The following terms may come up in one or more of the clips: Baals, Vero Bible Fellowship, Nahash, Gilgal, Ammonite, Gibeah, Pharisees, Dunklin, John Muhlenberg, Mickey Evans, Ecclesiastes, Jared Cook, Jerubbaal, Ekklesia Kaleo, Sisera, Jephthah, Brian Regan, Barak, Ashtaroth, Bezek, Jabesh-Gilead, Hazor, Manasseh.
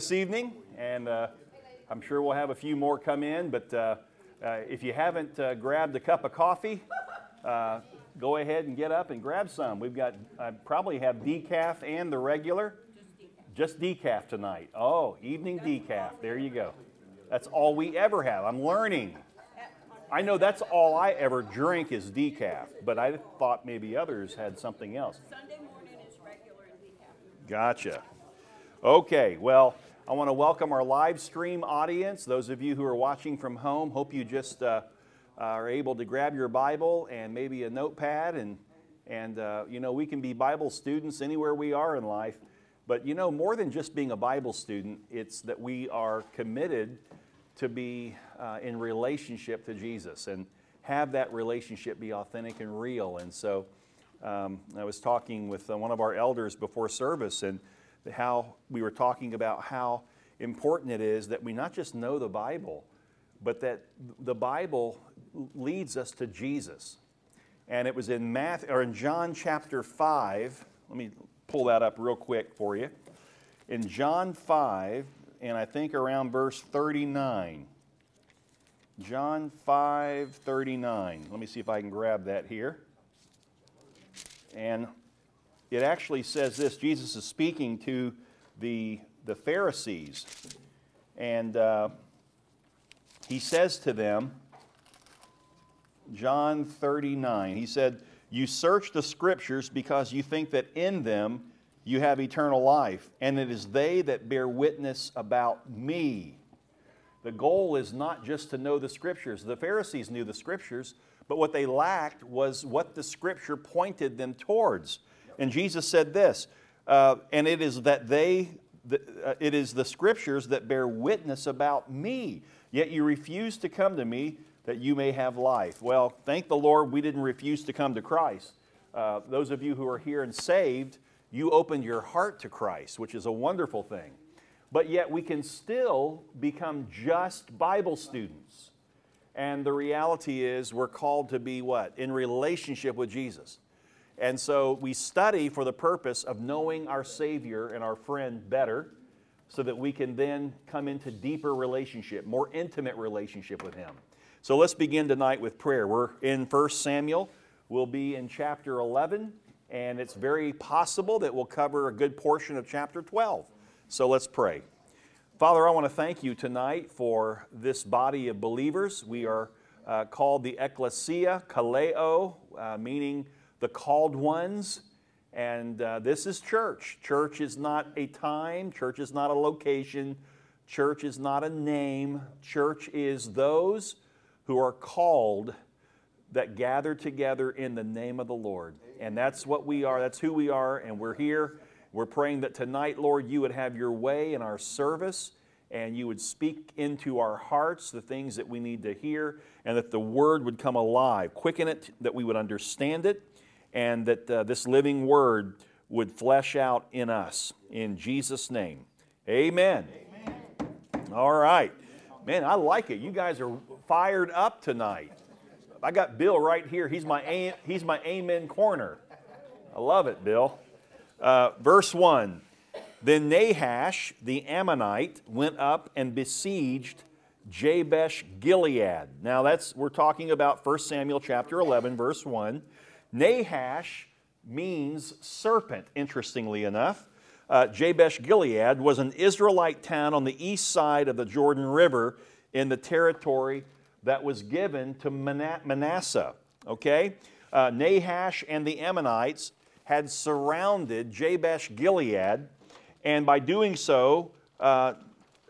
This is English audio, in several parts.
This evening, and I'm sure we'll have a few more come in, but if you haven't grabbed a cup of coffee, go ahead and get up and grab some. We've got, I probably have decaf and the regular, just decaf tonight. Oh, evening decaf, there you go. That's all we ever have. I'm learning. I know that's all I ever drink is decaf, but I thought maybe others had something else. Sunday morning is regular and decaf. Gotcha. Okay, well, I want to welcome our live stream audience. Those of you who are watching from home, hope you just are able to grab your Bible and maybe a notepad. And you know, we can be Bible students anywhere we are in life. But, you know, more than just being a Bible student, it's that we are committed to be in relationship to Jesus and have that relationship be authentic and real. And so I was talking with one of our elders before service, and how we were talking about how important it is that we not just know the Bible, but that the Bible leads us to Jesus. And it was in John chapter 5. Let me pull that up real quick for you. In John 5, and I think around verse 39. John 5, 39. Let me see if I can grab that here. And it actually says this. Jesus is speaking to the Pharisees, and he says to them, John 39, he said, "You search the Scriptures because you think that in them you have eternal life, and it is they that bear witness about me." The goal is not just to know the Scriptures. The Pharisees knew the Scriptures, but what they lacked was what the Scripture pointed them towards. And Jesus said this, "And it is that it is the Scriptures that bear witness about me. Yet you refuse to come to me that you may have life." Well, thank the Lord, we didn't refuse to come to Christ. Those of you who are here and saved, you opened your heart to Christ, which is a wonderful thing. But yet we can still become just Bible students. And the reality is, we're called to be what? In relationship with Jesus. And so we study for the purpose of knowing our Savior and our friend better, so that we can then come into deeper relationship, more intimate relationship with Him. So let's begin tonight with prayer. We're in 1 Samuel. We'll be in chapter 11, and it's very possible that we'll cover a good portion of chapter 12. So let's pray. Father, I want to thank you tonight for this body of believers. We are called the Ekklesia Kaleo, meaning the called ones, and this is church. Church is not a time. Church is not a location. Church is not a name. Church is those who are called that gather together in the name of the Lord. And that's what we are. That's who we are, and we're here. We're praying that tonight, Lord, you would have your way in our service, and you would speak into our hearts the things that we need to hear, and that the word would come alive. Quicken it, that we would understand it, and that this living word would flesh out in us. In Jesus' name, amen. Amen. All right. Man, I like it. You guys are fired up tonight. I got Bill right here. He's my amen corner. I love it, Bill. Verse 1, "Then Nahash the Ammonite went up and besieged Jabesh-Gilead." Now we're talking about 1 Samuel chapter 11, verse 1. Nahash means serpent, interestingly enough. Jabesh-Gilead was an Israelite town on the east side of the Jordan River in the territory that was given to Manasseh. Okay? Nahash and the Ammonites had surrounded Jabesh-Gilead, and by doing so,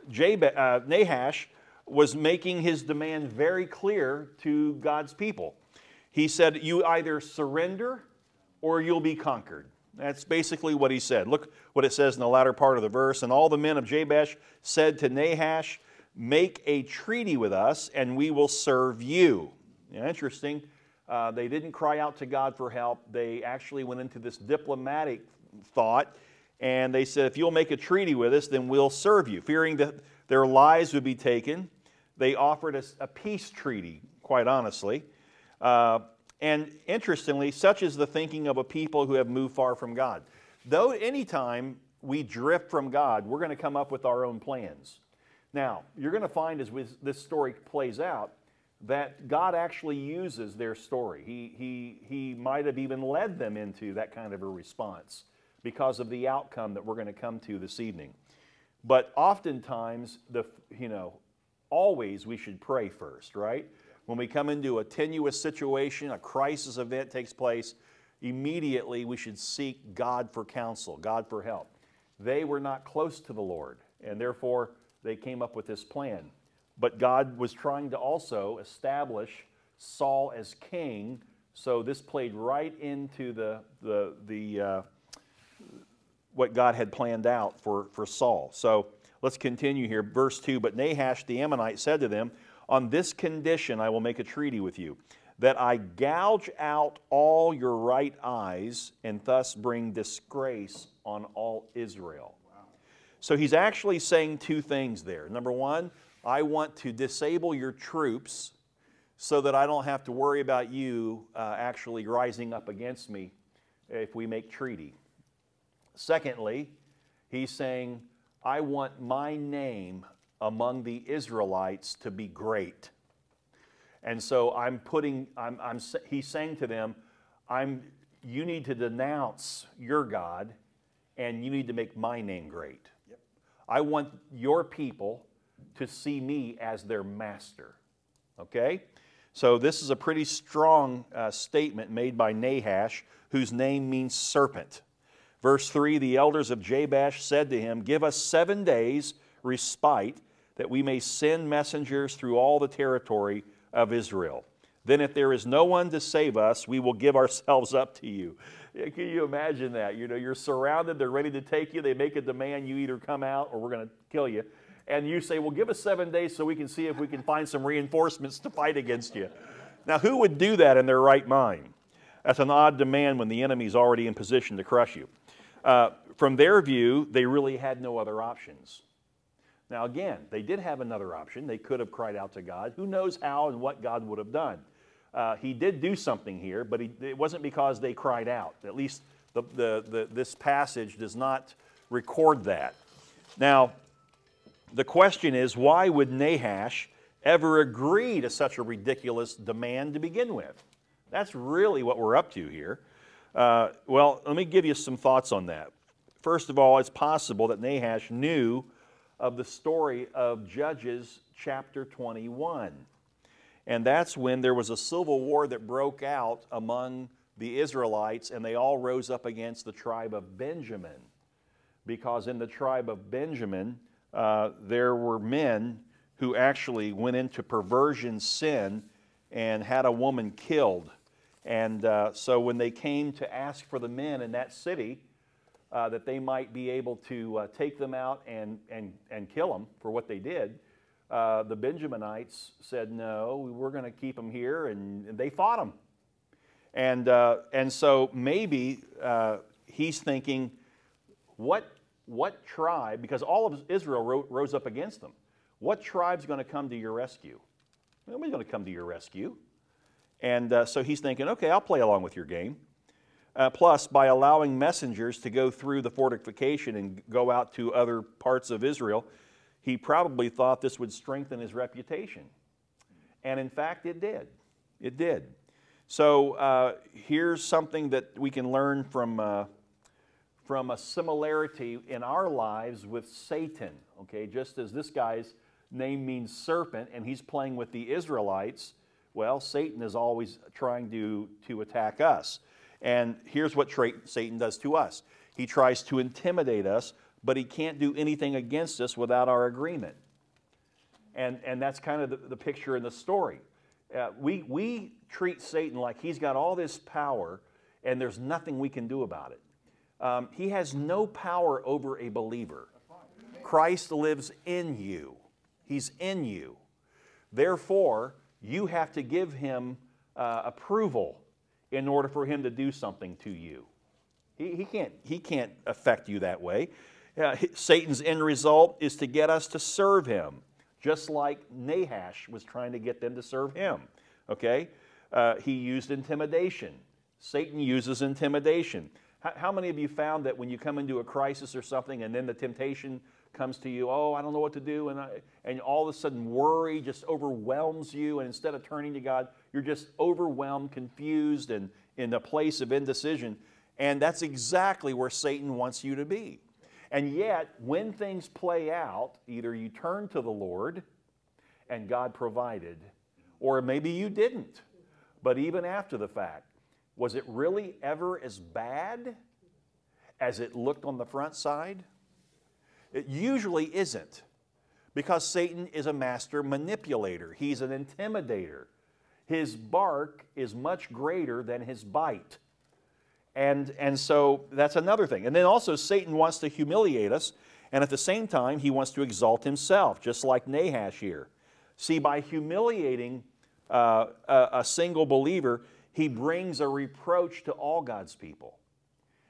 Nahash was making his demand very clear to God's people. He said, "You either surrender or you'll be conquered." That's basically what he said. Look what it says in the latter part of the verse. "And all the men of Jabesh said to Nahash, 'Make a treaty with us, and we will serve you.'" Now, interesting. They didn't cry out to God for help. They actually went into this diplomatic thought, and they said, "If you'll make a treaty with us, then we'll serve you." Fearing that their lives would be taken, they offered us a peace treaty, quite honestly. And interestingly, such is the thinking of a people who have moved far from God. Though anytime we drift from God, we're going to come up with our own plans. Now, you're going to find as this story plays out that God actually uses their story. He might have even led them into that kind of a response because of the outcome that we're going to come to this evening. But oftentimes, always we should pray first, right? When we come into a tenuous situation, a crisis event takes place, immediately we should seek God for counsel, God for help. They were not close to the Lord, and therefore they came up with this plan. But God was trying to also establish Saul as king, so this played right into what God had planned out for Saul. So let's continue here. Verse 2, But Nahash the Ammonite said to them, On this condition I will make a treaty with you, that I gouge out all your right eyes and thus bring disgrace on all Israel. Wow. So he's actually saying two things there. Number one, I want to disable your troops so that I don't have to worry about you actually rising up against me if we make treaty. Secondly, he's saying, I want my name among the Israelites to be great. And so he's saying to them, you need to denounce your God and you need to make my name great. Yep. I want your people to see me as their master. Okay? So this is a pretty strong statement made by Nahash, whose name means serpent. Verse 3, the elders of Jabesh said to him, Give us 7 days respite, that we may send messengers through all the territory of Israel. Then if there is no one to save us, we will give ourselves up to you. Can you imagine that? You're surrounded, they're ready to take you, they make a demand, you either come out or we're going to kill you. And you say, well, give us 7 days so we can see if we can find some reinforcements to fight against you. Now, who would do that in their right mind? That's an odd demand when the enemy's already in position to crush you. From their view, they really had no other options. Now, again, they did have another option. They could have cried out to God. Who knows how and what God would have done? He did do something here, but it wasn't because they cried out. At least this passage does not record that. Now, the question is, why would Nahash ever agree to such a ridiculous demand to begin with? That's really what we're up to here. Well, let me give you some thoughts on that. First of all, it's possible that Nahash knew of the story of Judges chapter 21. And that's when there was a civil war that broke out among the Israelites, and they all rose up against the tribe of Benjamin. Because in the tribe of Benjamin, there were men who actually went into perversion sin and had a woman killed. And so when they came to ask for the men in that city, that they might be able to take them out and kill them for what they did, the Benjaminites said, no, we're going to keep them here, and they fought them. And so maybe he's thinking, what tribe, because all of Israel rose up against them, what tribe's going to come to your rescue? Nobody's going to come to your rescue. And so he's thinking, okay, I'll play along with your game. Plus, by allowing messengers to go through the fortification and go out to other parts of Israel, he probably thought this would strengthen his reputation. And in fact, it did. It did. So here's something that we can learn from a similarity in our lives with Satan. Okay, just as this guy's name means serpent and he's playing with the Israelites, well, Satan is always trying to attack us. And here's what Satan does to us. He tries to intimidate us, but he can't do anything against us without our agreement. And that's kind of the picture in the story. We treat Satan like he's got all this power and there's nothing we can do about it. He has no power over a believer. Christ lives in you. He's in you. Therefore, you have to give him approval in order for him to do something to you. He can't affect you that way. Satan's end result is to get us to serve him, just like Nahash was trying to get them to serve him. Okay? He used intimidation. Satan uses intimidation. How many of you found that when you come into a crisis or something and then the temptation comes to you, oh, I don't know what to do, and all of a sudden worry just overwhelms you, and instead of turning to God, you're just overwhelmed, confused, and in a place of indecision. And that's exactly where Satan wants you to be. And yet, when things play out, either you turn to the Lord and God provided, or maybe you didn't. But even after the fact, was it really ever as bad as it looked on the front side? It usually isn't, because Satan is a master manipulator. He's an intimidator. His bark is much greater than his bite. And so that's another thing. And then also Satan wants to humiliate us, and at the same time he wants to exalt himself, just like Nahash here. See, by humiliating a single believer, he brings a reproach to all God's people.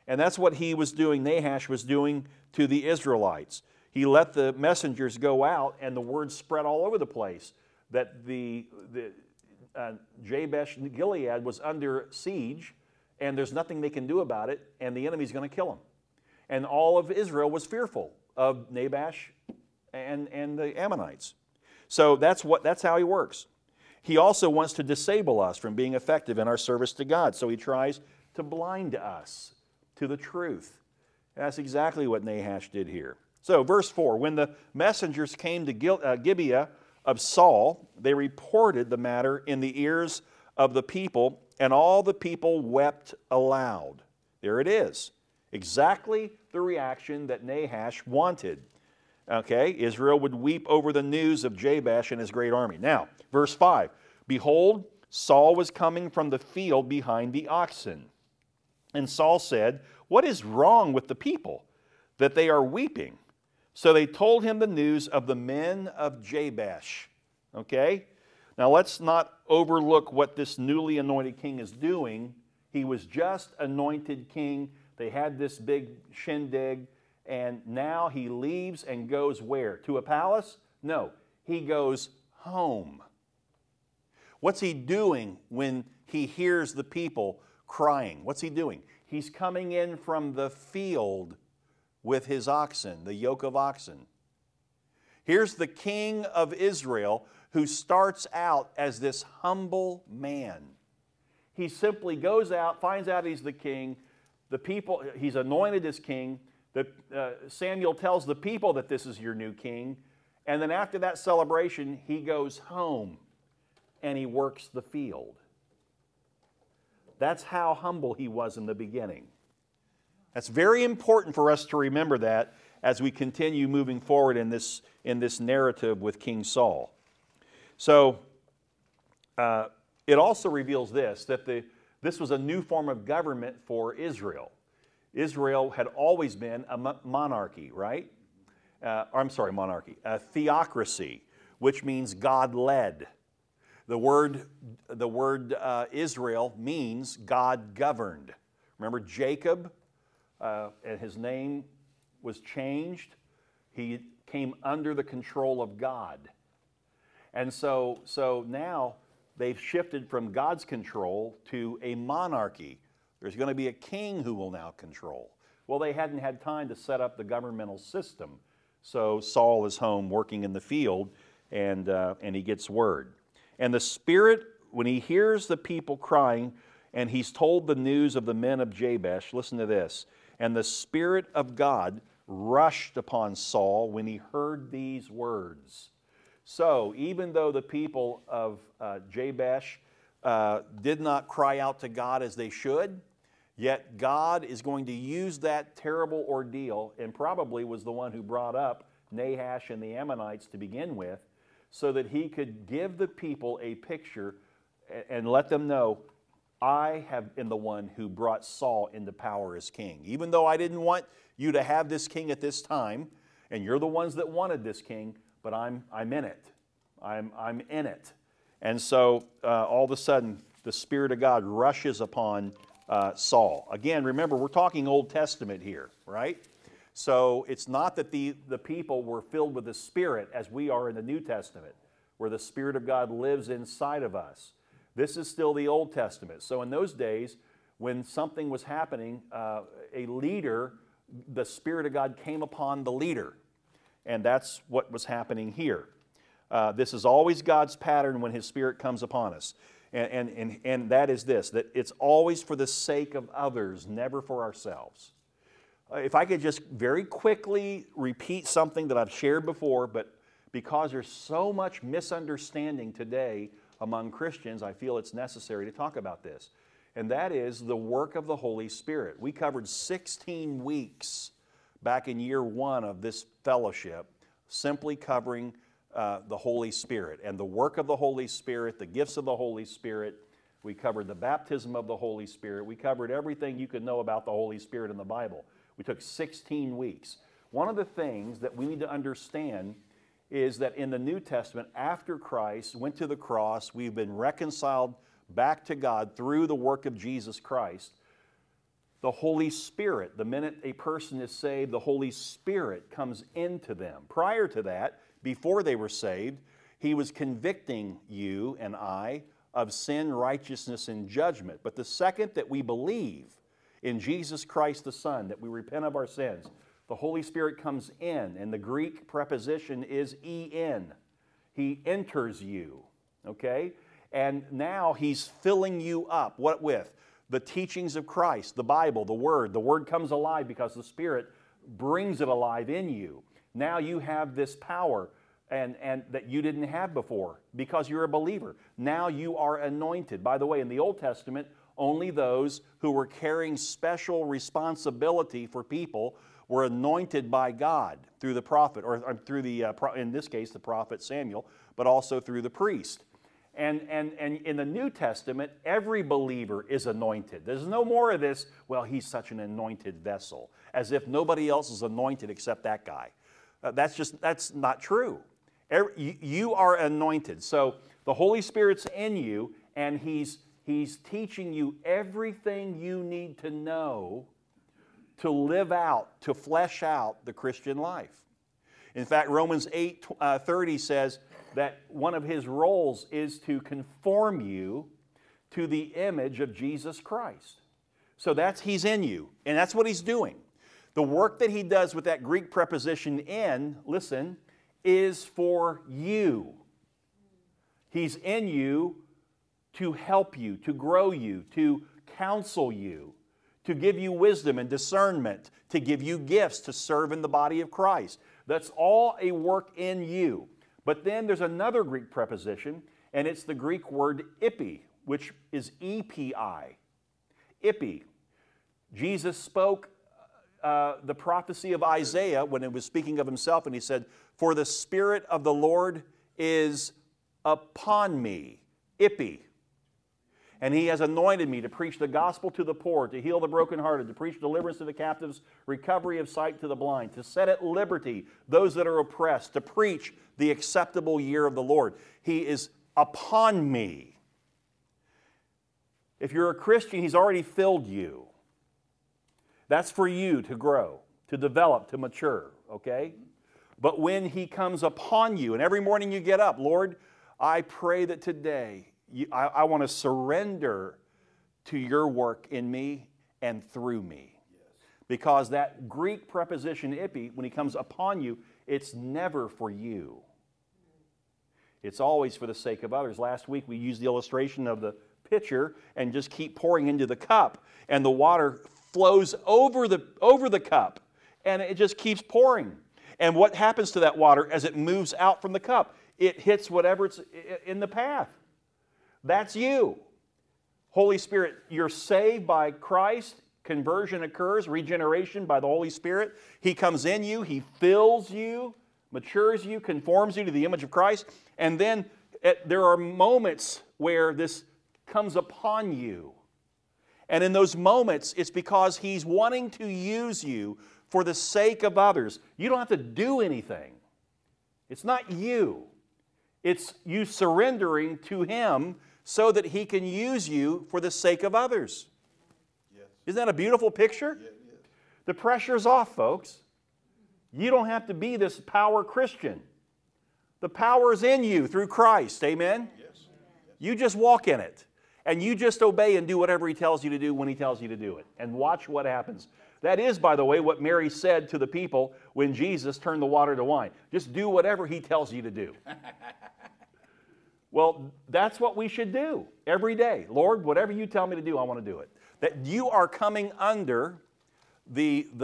And that's what he was doing, Nahash was doing to the Israelites. He let the messengers go out, and the word spread all over the place that the Jabesh-Gilead was under siege, and there's nothing they can do about it, and the enemy's going to kill them. And all of Israel was fearful of Nahash and the Ammonites. So that's how he works. He also wants to disable us from being effective in our service to God, so he tries to blind us to the truth. And that's exactly what Nahash did here. So verse 4, when the messengers came to Gibeah of Saul, they reported the matter in the ears of the people, and all the people wept aloud. There it is. Exactly the reaction that Nahash wanted. Okay, Israel would weep over the news of Jabesh and his great army. Now, verse 5, behold, Saul was coming from the field behind the oxen. And Saul said, what is wrong with the people that they are weeping? So they told him the news of the men of Jabesh. Okay, now let's not overlook what this newly anointed king is doing. He was just anointed king. They had this big shindig. And now he leaves and goes where? To a palace? No, he goes home. What's he doing when he hears the people crying? What's he doing? He's coming in from the field with his oxen, the yoke of oxen. Here's the king of Israel who starts out as this humble man. He simply goes out, finds out he's the king. The people, he's anointed as king. Samuel tells the people that this is your new king, and then after that celebration, he goes home and he works the field. That's how humble he was in the beginning. That's very important for us to remember that as we continue moving forward in this narrative with King Saul. So it also reveals this, that this was a new form of government for Israel. Israel had always been a monarchy, right? A theocracy, which means God-led. The word Israel means God-governed. Remember Jacob, and his name was changed. He came under the control of God. And so now they've shifted from God's control to a monarchy. There's going to be a king who will now control. Well, they hadn't had time to set up the governmental system. So Saul is home working in the field, and he gets word. And the Spirit, when he hears the people crying, and he's told the news of the men of Jabesh, listen to this, and the Spirit of God rushed upon Saul when he heard these words. So even though the people of Jabesh did not cry out to God as they should, yet God is going to use that terrible ordeal, and probably was the one who brought up Nahash and the Ammonites to begin with, so that he could give the people a picture and let them know, I have been the one who brought Saul into power as king. Even though I didn't want you to have this king at this time, and you're the ones that wanted this king, but I'm in it. I'm in it. And so all of a sudden, the Spirit of God rushes upon Saul. Again, remember, we're talking Old Testament here, right? So it's not that the people were filled with the Spirit as we are in the New Testament, where the Spirit of God lives inside of us. This is still the Old Testament. So in those days, when something was happening, a leader, the Spirit of God came upon the leader. And that's what was happening here. This is always God's pattern when His Spirit comes upon us. And that is this, that it's always for the sake of others, never for ourselves. If I could just very quickly repeat something that I've shared before, but because there's so much misunderstanding today among Christians, I feel it's necessary to talk about this. And that is the work of the Holy Spirit. We covered 16 weeks back in year one of this fellowship, simply covering the Holy Spirit and the work of the Holy Spirit, the gifts of the Holy Spirit. We covered the baptism of the Holy Spirit. We covered everything you could know about the Holy Spirit in the Bible. We took 16 weeks. One of the things that we need to understand is that in the New Testament, after Christ went to the cross, we've been reconciled back to God through the work of Jesus Christ. The Holy Spirit, the minute a person is saved, the Holy Spirit comes into them. Prior to that, before they were saved, He was convicting you and I of sin, righteousness, and judgment. But the second that we believe in Jesus Christ the Son, that we repent of our sins, the Holy Spirit comes in, and the Greek preposition is en. He enters you, okay? And now He's filling you up. What with? The teachings of Christ, the Bible, the Word. The Word comes alive because the Spirit brings it alive in you. Now you have this power and that you didn't have before because you're a believer. Now you are anointed. By the way, in the Old Testament, only those who were carrying special responsibility for people were anointed by God through the prophet, or through the, in this case, the prophet Samuel, but also through the priest. And in the New Testament, every believer is anointed. There's no more of this, well, he's such an anointed vessel, as if nobody else is anointed except that guy. That's not true. You are anointed. So the Holy Spirit's in you, and He's teaching you everything you need to know to live out, to flesh out the Christian life. In fact, Romans 8:30 says that one of His roles is to conform you to the image of Jesus Christ. So that's He's in you, and that's what He's doing. The work that He does with that Greek preposition in, listen, is for you. He's in you to help you, to grow you, to counsel you, to give you wisdom and discernment, to give you gifts to serve in the body of Christ. That's all a work in you. But then there's another Greek preposition, and it's the Greek word ipi, which is E-P-I. Ipi. Jesus spoke the prophecy of Isaiah when it was speaking of Himself, and He said, "For the Spirit of the Lord is upon me," ipi, "and He has anointed me to preach the gospel to the poor, to heal the brokenhearted, to preach deliverance to the captives, recovery of sight to the blind, to set at liberty those that are oppressed, to preach the acceptable year of the Lord." He is upon me. If you're a Christian, He's already filled you. That's for you to grow, to develop, to mature, okay? But when He comes upon you, and every morning you get up, "Lord, I pray that today I want to surrender to your work in me and through me." Yes. Because that Greek preposition ipi, when He comes upon you, it's never for you. It's always for the sake of others. Last week we used the illustration of the pitcher and just keep pouring into the cup, and the water flows over the cup, and it just keeps pouring. And what happens to that water as it moves out from the cup? It hits whatever's in the path. That's you. Holy Spirit, you're saved by Christ. Conversion occurs, regeneration by the Holy Spirit. He comes in you, He fills you, matures you, conforms you to the image of Christ. And then there are moments where this comes upon you. And in those moments, it's because He's wanting to use you for the sake of others. You don't have to do anything. It's not you. It's you surrendering to Him so that He can use you for the sake of others. Yes. Isn't that a beautiful picture? Yeah, yeah. The pressure's off, folks. You don't have to be this power Christian. The power's in you through Christ. Amen? Yes. You just walk in it. and you just obey and do whatever he tells you to do when he tells you to do it. And watch what happens. That is, by the way, what Mary said to the people when Jesus turned the water to wine. Just do whatever he tells you to do. Well, that's what we should do every day. Lord, whatever you tell me to do, I want to do it. That you are coming under the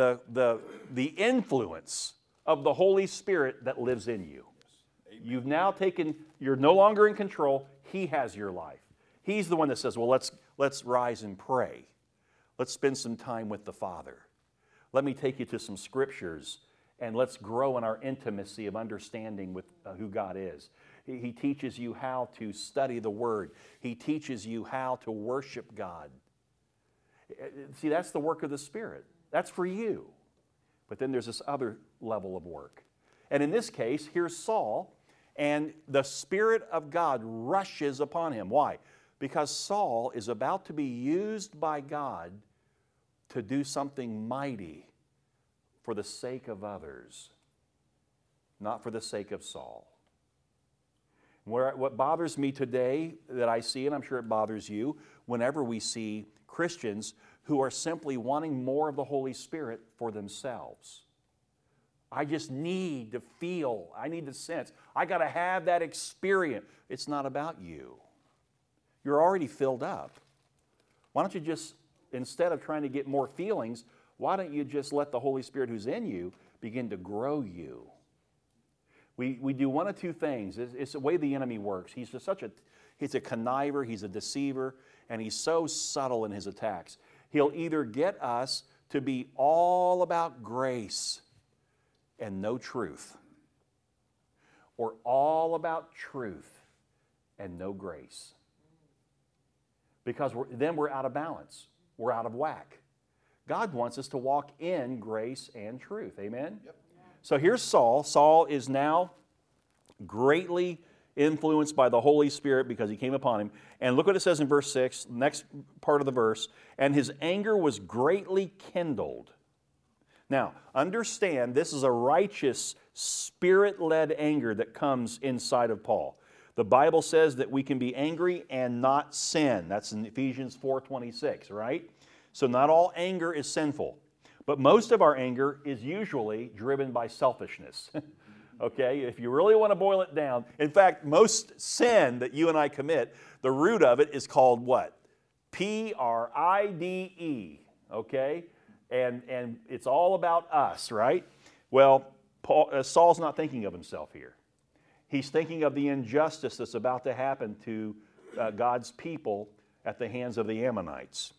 influence of the Holy Spirit that lives in you. Yes. You've now taken, you're no longer in control. He has your life. He's the one that says, well, let's rise and pray. Let's spend some time with the Father. Let me take you to some scriptures, and let's grow in our intimacy of understanding with who God is. He teaches you how to study the Word. He teaches you how to worship God. See, that's the work of the Spirit. That's for you. But then there's this other level of work. And in this case, here's Saul, and the Spirit of God rushes upon him. Why? Because Saul is about to be used by God to do something mighty for the sake of others, not for the sake of Saul. What bothers me today that I see, and I'm sure it bothers you, whenever we see Christians who are simply wanting more of the Holy Spirit for themselves. I just need to feel, I need to sense, I got to have that experience. It's not about you. You're already filled up. Why don't you just, instead of trying to get more feelings, why don't you just let the Holy Spirit who's in you begin to grow you? We do one of two things. It's the way the enemy works. He's just he's a conniver, he's a deceiver, and he's so subtle in his attacks. He'll either get us to be all about grace and no truth, or all about truth and no grace. Because then we're out of balance. We're out of whack. God wants us to walk in grace and truth. Amen? Yep. So here's Saul. Saul is now greatly influenced by the Holy Spirit because he came upon him. And look what it says in verse 6, next part of the verse. And his anger was greatly kindled. Now, understand this is a righteous, Spirit-led anger that comes inside of Paul. The Bible says that we can be angry and not sin. That's in Ephesians 4:26, right? So not all anger is sinful. But most of our anger is usually driven by selfishness. Okay, if you really want to boil it down. In fact, most sin that you and I commit, the root of it is called what? Pride, okay? And it's all about us, right? Well, Saul's not thinking of himself here. He's thinking of the injustice that's about to happen to God's people at the hands of the Ammonites.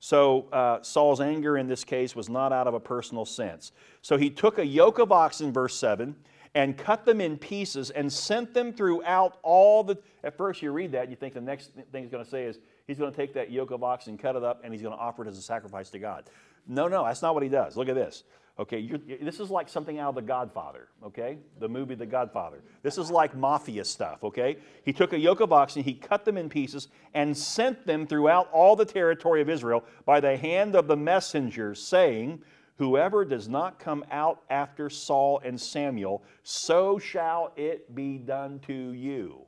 So Saul's anger in this case was not out of a personal sense. So he took a yoke of oxen, verse 7, and cut them in pieces and sent them throughout all the... At first you read that, you think the next thing he's going to say is, he's going to take that yoke of oxen, cut it up, and he's going to offer it as a sacrifice to God. No, that's not what he does. Look at this. Okay, this is like something out of The Godfather, okay? The movie The Godfather. This is like mafia stuff, okay? He took a yoke of oxen, he cut them in pieces, and sent them throughout all the territory of Israel by the hand of the messenger, saying, whoever does not come out after Saul and Samuel, so shall it be done to you.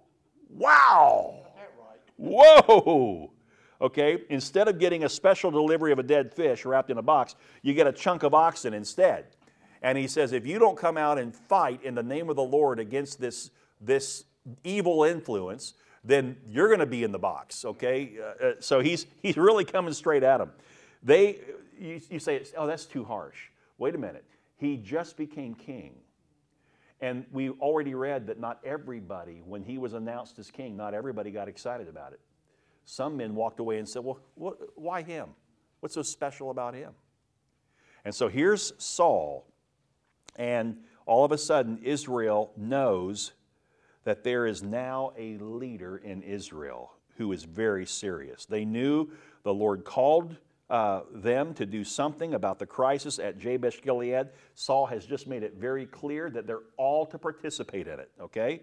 Wow! Whoa! Okay, instead of getting a special delivery of a dead fish wrapped in a box, you get a chunk of oxen instead. And he says, if you don't come out and fight in the name of the Lord against this evil influence, then you're going to be in the box, okay? So he's really coming straight at them. You say, oh, that's too harsh. Wait a minute. He just became king. And we already read that not everybody, when he was announced as king, not everybody got excited about it. Some men walked away and said, well, why him? What's so special about him? And so here's Saul, and all of a sudden Israel knows that there is now a leader in Israel who is very serious. They knew the Lord called them to do something about the crisis at Jabesh-Gilead. Saul has just made it very clear that they're all to participate in it, okay?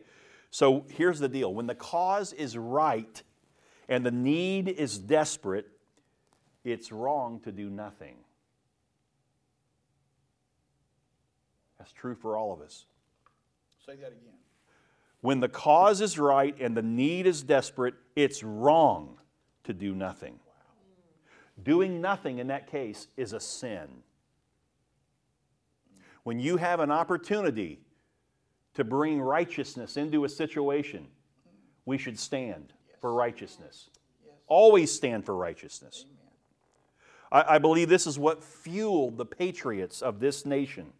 So here's the deal. When the cause is right, and the need is desperate, it's wrong to do nothing. That's true for all of us. Say that again. When the cause is right and the need is desperate, it's wrong to do nothing. Doing nothing in that case is a sin. When you have an opportunity to bring righteousness into a situation, we should stand for righteousness. Always stand for righteousness. I believe this is what fueled the patriots of this nation.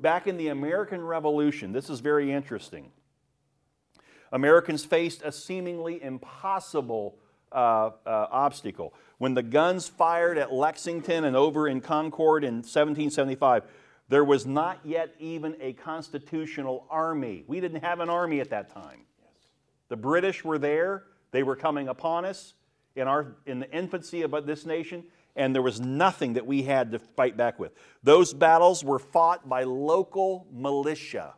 Back in the American Revolution, this is very interesting. Americans faced a seemingly impossible obstacle. When the guns fired at Lexington and over in Concord in 1775, there was not yet even a constitutional army. We didn't have an army at that time. The British were there. They were coming upon us in the infancy of this nation, and there was nothing that we had to fight back with. Those battles were fought by local militia.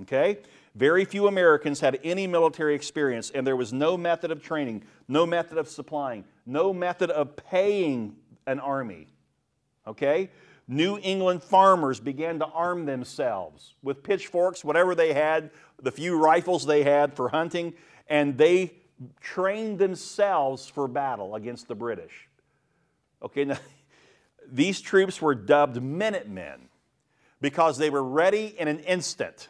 Okay? Very few Americans had any military experience, and there was no method of training, no method of supplying, no method of paying an army. Okay? New England farmers began to arm themselves with pitchforks, whatever they had, the few rifles they had for hunting, and they trained themselves for battle against the British. Okay, now, these troops were dubbed Minutemen because they were ready in an instant.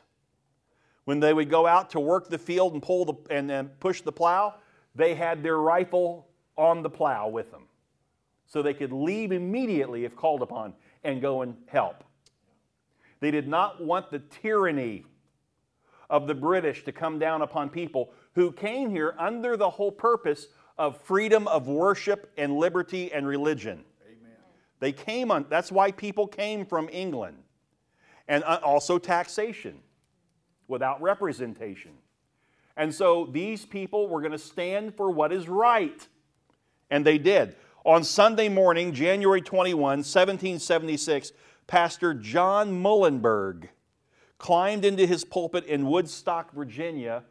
When they would go out to work the field and push the plow, they had their rifle on the plow with them. So they could leave immediately if called upon and go and help. They did not want the tyranny of the British to come down upon people who came here under the whole purpose of freedom of worship and liberty and religion. Amen. They came on, that's why people came from England. And also taxation without representation. And so these people were going to stand for what is right. And they did. On Sunday morning, January 21, 1776, Pastor John Muhlenberg climbed into his pulpit in Woodstock, Virginia,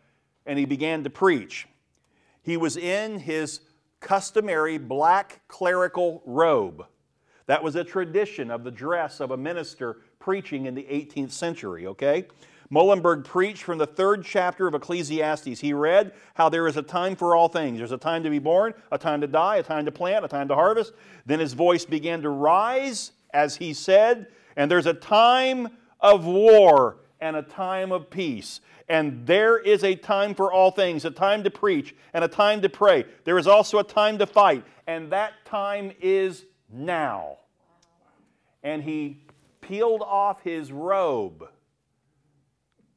and he began to preach. He was in his customary black clerical robe. That was a tradition of the dress of a minister preaching in the 18th century, okay? Muhlenberg preached from the 3rd chapter of Ecclesiastes. He read how there is a time for all things. There's a time to be born, a time to die, a time to plant, a time to harvest. Then his voice began to rise as he said, and there's a time of war and a time of peace. And there is a time for all things, a time to preach and a time to pray. There is also a time to fight, and that time is now. And he peeled off his robe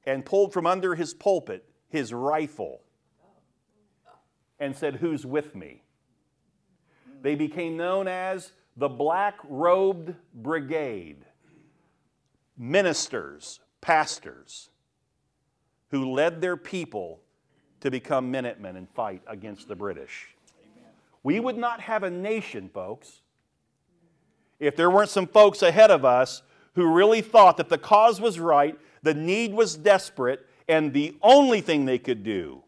and pulled from under his pulpit his rifle and said, "Who's with me?" They became known as the Black Robed Brigade. Ministers, pastors, who led their people to become Minutemen and fight against the British. Amen. We would not have a nation, folks, if there weren't some folks ahead of us who really thought that the cause was right, the need was desperate, and the only thing they could do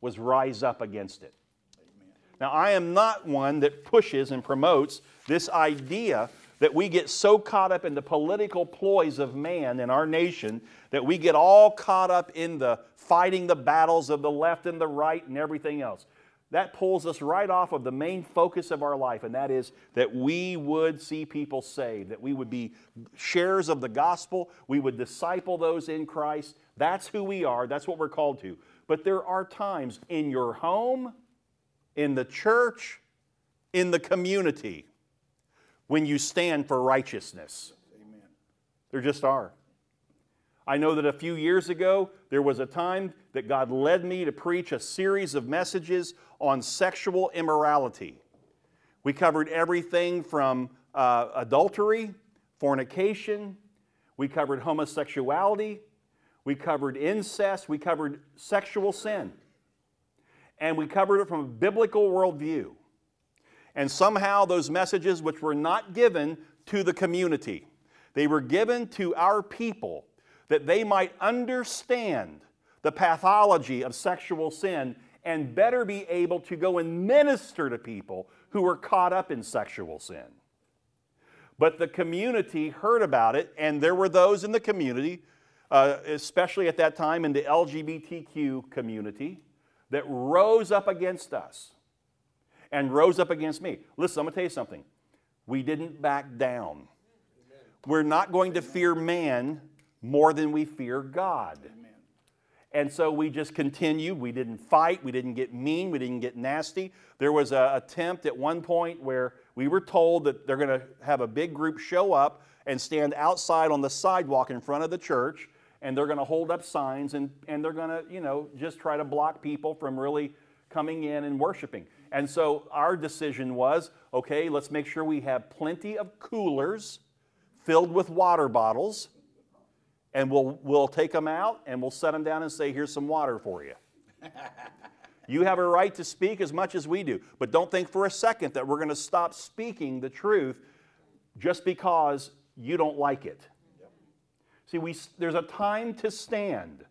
was rise up against it. Amen. Now, I am not one that pushes and promotes this idea that we get so caught up in the political ploys of man in our nation that we get all caught up in the fighting the battles of the left and the right and everything else. That pulls us right off of the main focus of our life, and that is that we would see people saved, that we would be sharers of the gospel, we would disciple those in Christ. That's who we are. That's what we're called to. But there are times in your home, in the church, in the community, when you stand for righteousness. Amen. There just are. I know that a few years ago, there was a time that God led me to preach a series of messages on sexual immorality. We covered everything from adultery, fornication. We covered homosexuality. We covered incest. We covered sexual sin. And we covered it from a biblical worldview. And somehow those messages, which were not given to the community, they were given to our people that they might understand the pathology of sexual sin and better be able to go and minister to people who were caught up in sexual sin. But the community heard about it, and there were those in the community, especially at that time in the LGBTQ community, that rose up against us. and rose up against me. Listen, I'm going to tell you something. We didn't back down. We're not going to fear man more than we fear God. And so we just continued. We didn't fight. We didn't get mean. We didn't get nasty. There was an attempt at one point where we were told that they're going to have a big group show up and stand outside on the sidewalk in front of the church, and they're going to hold up signs, and they're going to, you know, just try to block people from really coming in and worshiping. And so our decision was, okay, let's make sure we have plenty of coolers filled with water bottles, and we'll take them out and we'll set them down and say, here's some water for you. You have a right to speak as much as we do, but don't think for a second that we're going to stop speaking the truth just because you don't like it. Yep. See, there's a time to stand.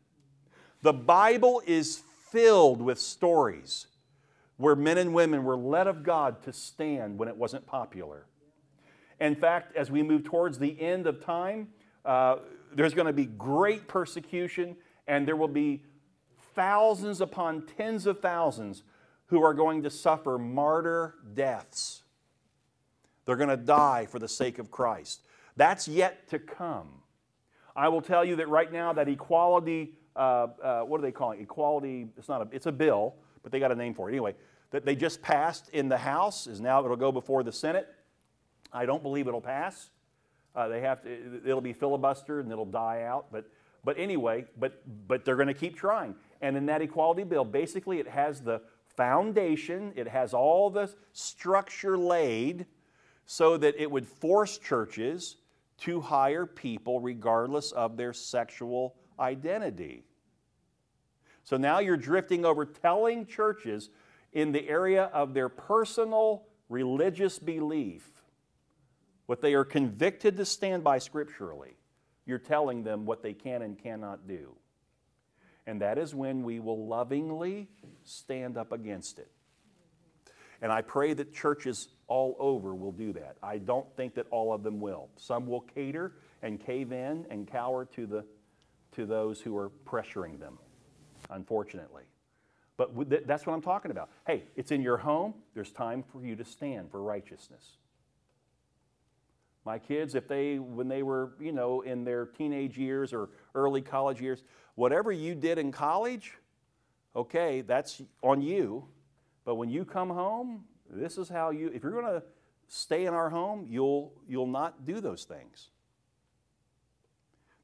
The Bible is filled with stories where men and women were led of God to stand when it wasn't popular. In fact, as we move towards the end of time, there's going to be great persecution, and there will be thousands upon tens of thousands who are going to suffer martyr deaths. They're going to die for the sake of Christ. That's yet to come. I will tell you that right now that equality, what do they call it? Equality, it's a bill, but they got a name for it. Anyway, that they just passed in the House, is now it'll go before the Senate. I don't believe it'll pass. It'll be filibustered and it'll die out. But anyway, they're going to keep trying. And in that equality bill, basically it has the foundation, it has all the structure laid so that it would force churches to hire people regardless of their sexual identity. So now you're drifting over telling churches in the area of their personal religious belief what they are convicted to stand by scripturally. You're telling them what they can and cannot do. And that is when we will lovingly stand up against it. And I pray that churches all over will do that. I don't think that all of them will. Some will cater and cave in and cower to those who are pressuring them, unfortunately. But that's what I'm talking about. Hey, it's in your home. There's time for you to stand for righteousness. My kids, when they were, you know, in their teenage years or early college years, whatever you did in college, okay, that's on you. But when you come home, this is how if you're going to stay in our home, you'll not do those things.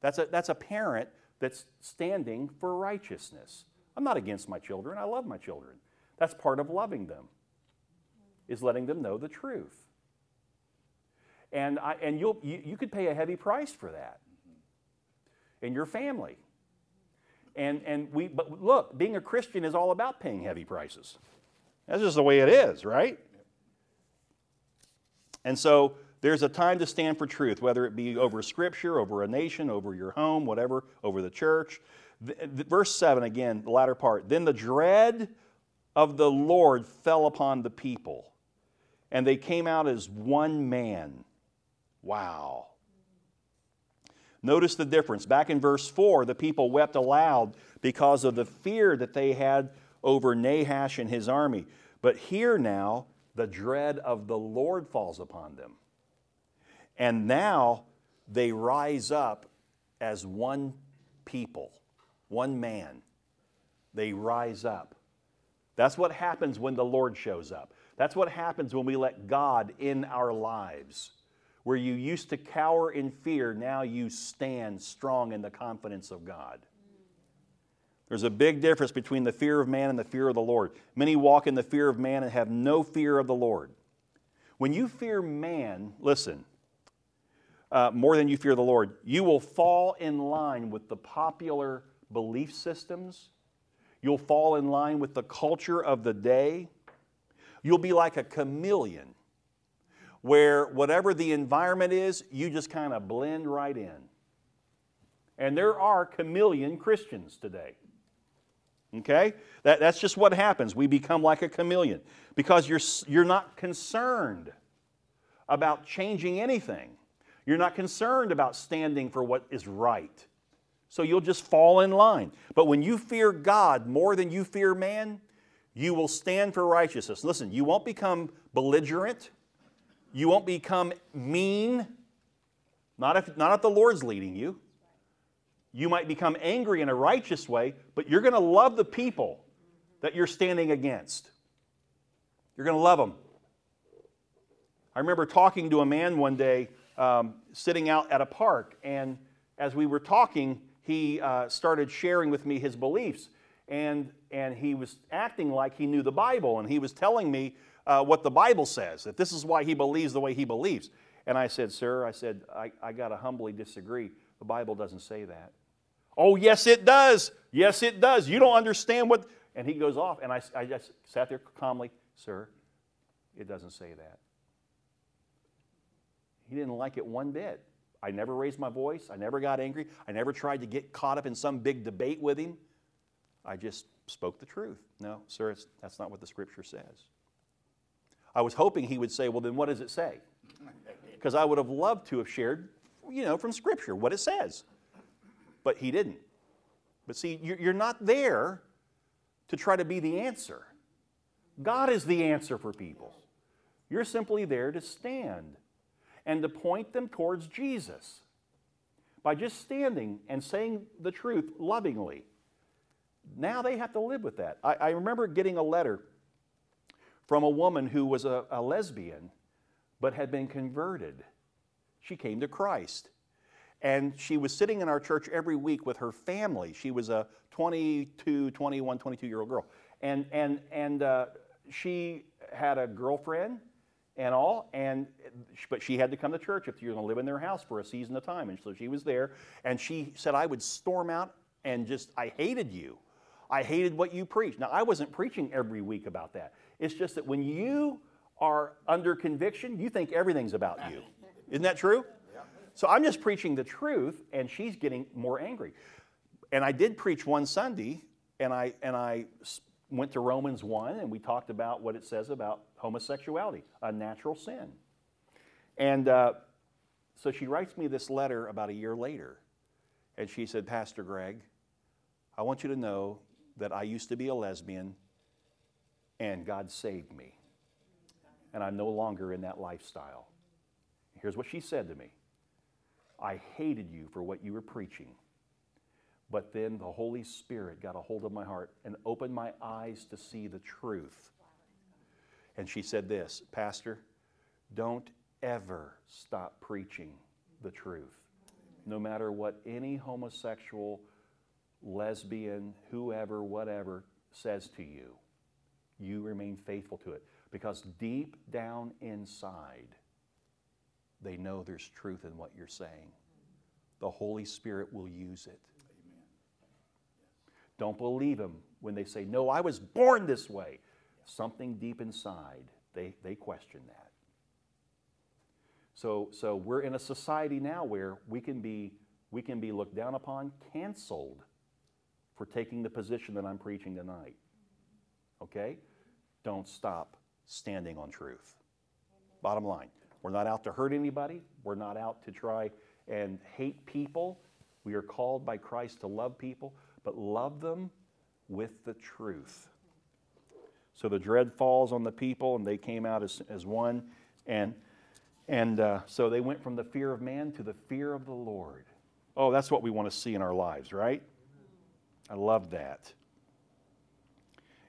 That's a parent that's standing for righteousness. I'm not against my children. I love my children. That's part of loving them, is letting them know the truth. And you could pay a heavy price for that in your family. But look, being a Christian is all about paying heavy prices. That's just the way it is, right? And so there's a time to stand for truth, whether it be over Scripture, over a nation, over your home, whatever, over the church. Verse 7 again, the latter part. Then the dread of the Lord fell upon the people, and they came out as one man. Wow. Notice the difference. Back in verse 4, the people wept aloud because of the fear that they had over Nahash and his army. But here now, the dread of the Lord falls upon them. And now they rise up as one people, one man. They rise up. That's what happens when the Lord shows up. That's what happens when we let God in our lives. Where you used to cower in fear, now you stand strong in the confidence of God. There's a big difference between the fear of man and the fear of the Lord. Many walk in the fear of man and have no fear of the Lord. When you fear man, listen, more than you fear the Lord, you will fall in line with the popular belief systems. You'll fall in line with the culture of the day. You'll be like a chameleon, where whatever the environment is, you just kind of blend right in. And there are chameleon Christians today. Okay? That's just what happens. We become like a chameleon because you're not concerned about changing anything. You're not concerned about standing for what is right. So you'll just fall in line. But when you fear God more than you fear man, You will stand for righteousness. Listen, you won't become belligerent. You won't become mean. Not if the Lord's leading you. You might become angry in a righteous way, but you're going to love the people that you're standing against. You're going to love them. I remember talking to a man one day, sitting out at a park, and as we were talking, he started sharing with me his beliefs, and he was acting like he knew the Bible, and he was telling me what the Bible says, that this is why he believes the way he believes. And I said, sir, I got to humbly disagree. The Bible doesn't say that. Oh, yes, it does. Yes, it does. You don't understand what... And he goes off, and I just sat there calmly, sir, it doesn't say that. He didn't like it one bit. I never raised my voice. I never got angry. I never tried to get caught up in some big debate with him. I just spoke the truth. No, sir, that's not what the Scripture says. I was hoping he would say, well, then what does it say? Because I would have loved to have shared, from Scripture what it says. But he didn't. But see, you're not there to try to be the answer. God is the answer for people. You're simply there to stand and to point them towards Jesus. By just standing and saying the truth lovingly, now they have to live with that. I remember getting a letter from a woman who was a lesbian but had been converted. She came to Christ. And she was sitting in our church every week with her family. She was a 22-year-old girl. And she had a girlfriend and all, but she had to come to church if you were going to live in their house for a season of time. And so she was there, and she said, I would storm out and I hated you. I hated what you preached. Now, I wasn't preaching every week about that. It's just that when you are under conviction, you think everything's about you. Isn't that true? So I'm just preaching the truth, and she's getting more angry. And I did preach one Sunday, and I went to Romans 1, and we talked about what it says about homosexuality, a natural sin. And so she writes me this letter about a year later, and she said, Pastor Greg, I want you to know that I used to be a lesbian, and God saved me, and I'm no longer in that lifestyle. Here's what she said to me. I hated you for what you were preaching. But then the Holy Spirit got a hold of my heart and opened my eyes to see the truth. And she said this, Pastor, don't ever stop preaching the truth. No matter what any homosexual, lesbian, whoever, whatever says to you, you remain faithful to it. Because deep down inside, they know there's truth in what you're saying. The Holy Spirit will use it. Amen. Don't believe them when they say, no, I was born this way. Something deep inside, they question that. So we're in a society now where we can be looked down upon, canceled for taking the position that I'm preaching tonight. Okay? Don't stop standing on truth. Bottom line. We're not out to hurt anybody. We're not out to try and hate people. We are called by Christ to love people, but love them with the truth. So the dread falls on the people, and they came out as one. And so they went from the fear of man to the fear of the Lord. Oh, that's what we want to see in our lives, right? I love that.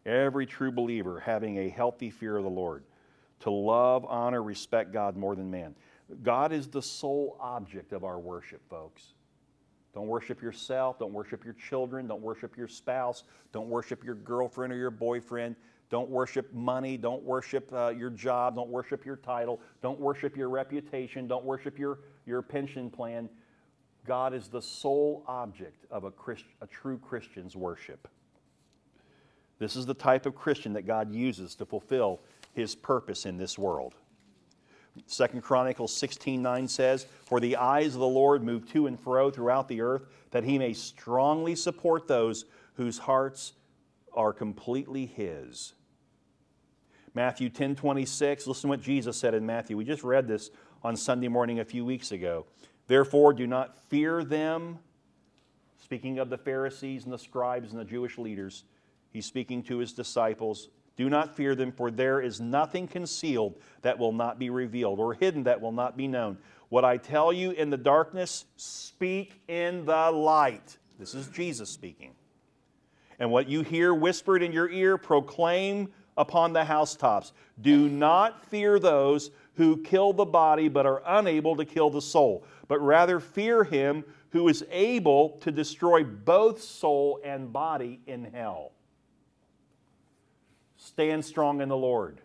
Every true believer having a healthy fear of the Lord. To love, honor, respect God more than man. God is the sole object of our worship, folks. Don't worship yourself. Don't worship your children. Don't worship your spouse. Don't worship your girlfriend or your boyfriend. Don't worship money. Don't worship your job. Don't worship your title. Don't worship your reputation. Don't worship your pension plan. God is the sole object of a true Christian's worship. This is the type of Christian that God uses to fulfill His purpose in this world. 2 Chronicles 16:9 says, For the eyes of the Lord move to and fro throughout the earth, that He may strongly support those whose hearts are completely His. Matthew 10:26, listen to what Jesus said in Matthew. We just read this on Sunday morning a few weeks ago. Therefore do not fear them, speaking of the Pharisees and the scribes and the Jewish leaders. He's speaking to His disciples. Do not fear them, for there is nothing concealed that will not be revealed, or hidden that will not be known. What I tell you in the darkness, speak in the light. This is Jesus speaking. And what you hear whispered in your ear, proclaim upon the housetops. Do not fear those who kill the body but are unable to kill the soul, but rather fear him who is able to destroy both soul and body in hell. Stand strong in the Lord.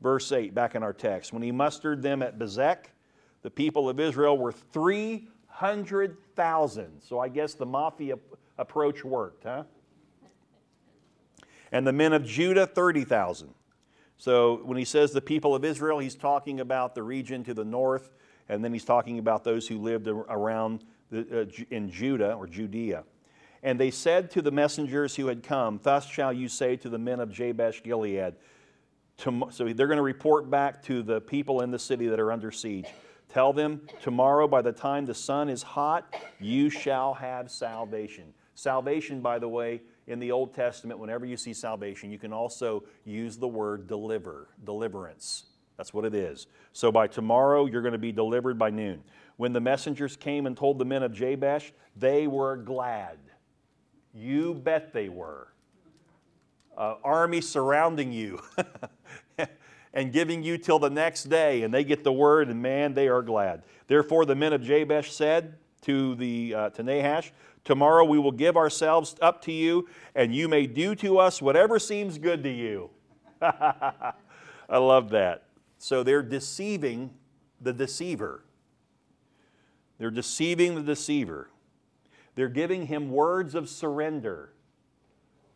Verse 8, back in our text. When he mustered them at Bezek, the people of Israel were 300,000. So I guess the mafia approach worked, huh? And the men of Judah, 30,000. So when he says the people of Israel, he's talking about the region to the north, and then he's talking about those who lived around in Judah or Judea. And they said to the messengers who had come, thus shall you say to the men of Jabesh-Gilead. So they're going to report back to the people in the city that are under siege. Tell them, tomorrow by the time the sun is hot, you shall have salvation. Salvation, by the way, in the Old Testament, whenever you see salvation, you can also use the word deliverance. That's what it is. So by tomorrow, you're going to be delivered by noon. When the messengers came and told the men of Jabesh, they were glad. You bet they were. Army surrounding you and giving you till the next day, and they get the word, and man, they are glad. Therefore the men of Jabesh said to Nahash, tomorrow we will give ourselves up to you, and you may do to us whatever seems good to you. I love that. So they're deceiving the deceiver. They're deceiving the deceiver. They're giving him words of surrender.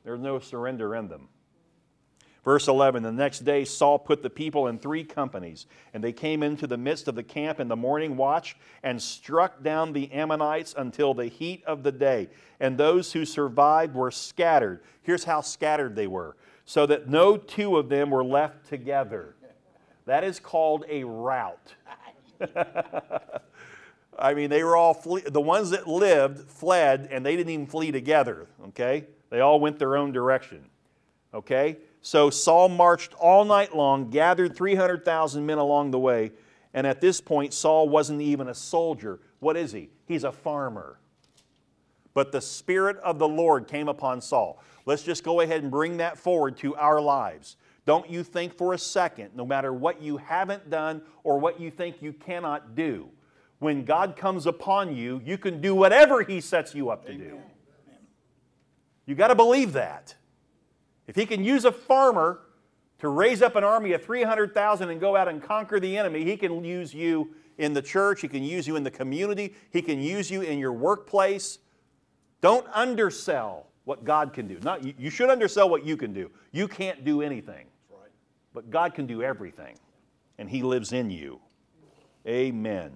There's no surrender in them. Verse 11, the next day Saul put the people in 3 companies, and they came into the midst of the camp in the morning watch and struck down the Ammonites until the heat of the day. And those who survived were scattered. Here's how scattered they were, so that no two of them were left together. That is called a rout. I mean, they were all, the ones that lived fled, and they didn't even flee together, okay? They all went their own direction, okay? So Saul marched all night long, gathered 300,000 men along the way, and at this point, Saul wasn't even a soldier. What is he? He's a farmer. But the Spirit of the Lord came upon Saul. Let's just go ahead and bring that forward to our lives. Don't you think for a second, no matter what you haven't done or what you think you cannot do, when God comes upon you, you can do whatever He sets you up to do. You got to believe that. If he can use a farmer to raise up an army of 300,000 and go out and conquer the enemy, he can use you in the church, he can use you in the community, he can use you in your workplace. Don't undersell what God can do. You should undersell what you can do. You can't do anything. Right. But God can do everything, and He lives in you. Amen.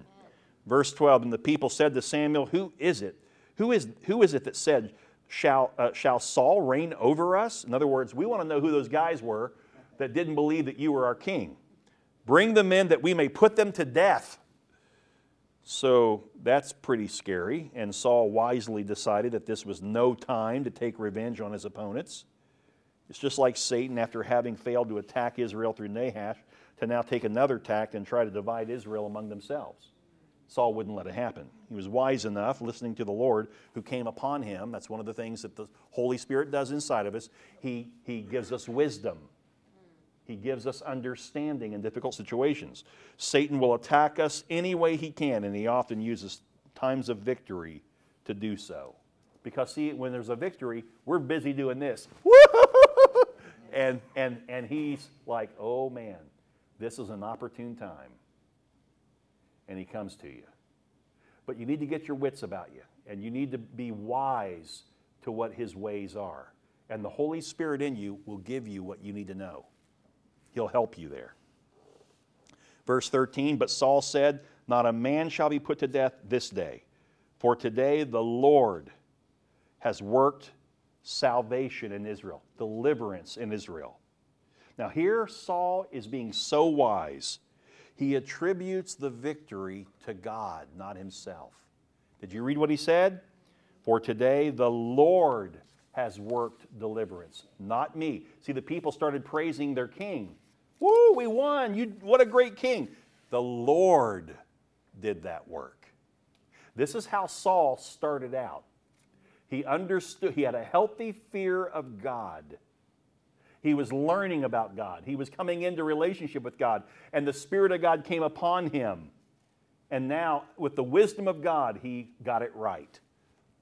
Verse 12, and the people said to Samuel, who is it? Who is it that said, Shall Saul reign over us? In other words, we want to know who those guys were that didn't believe that you were our king. Bring them in that we may put them to death. So that's pretty scary. And Saul wisely decided that this was no time to take revenge on his opponents. It's just like Satan, after having failed to attack Israel through Nahash, to now take another tack and try to divide Israel among themselves. Saul wouldn't let it happen. He was wise enough, listening to the Lord who came upon him. That's one of the things that the Holy Spirit does inside of us. He gives us wisdom. He gives us understanding in difficult situations. Satan will attack us any way he can, and he often uses times of victory to do so. Because, see, when there's a victory, we're busy doing this. And he's like, oh, man, this is an opportune time. And he comes to you. But you need to get your wits about you, and you need to be wise to what his ways are. And the Holy Spirit in you will give you what you need to know. He'll help you there. Verse 13, but Saul said, not a man shall be put to death this day, for today the Lord has worked salvation in Israel, deliverance in Israel. Now here Saul is being so wise. He attributes the victory to God, not himself. Did you read what he said? For today the Lord has worked deliverance, not me. See, the people started praising their king. Woo, we won. You, what a great king. The Lord did that work. This is how Saul started out. He understood, he had a healthy fear of God. He was learning about God. He was coming into relationship with God, and the Spirit of God came upon him. And now, with the wisdom of God, he got it right.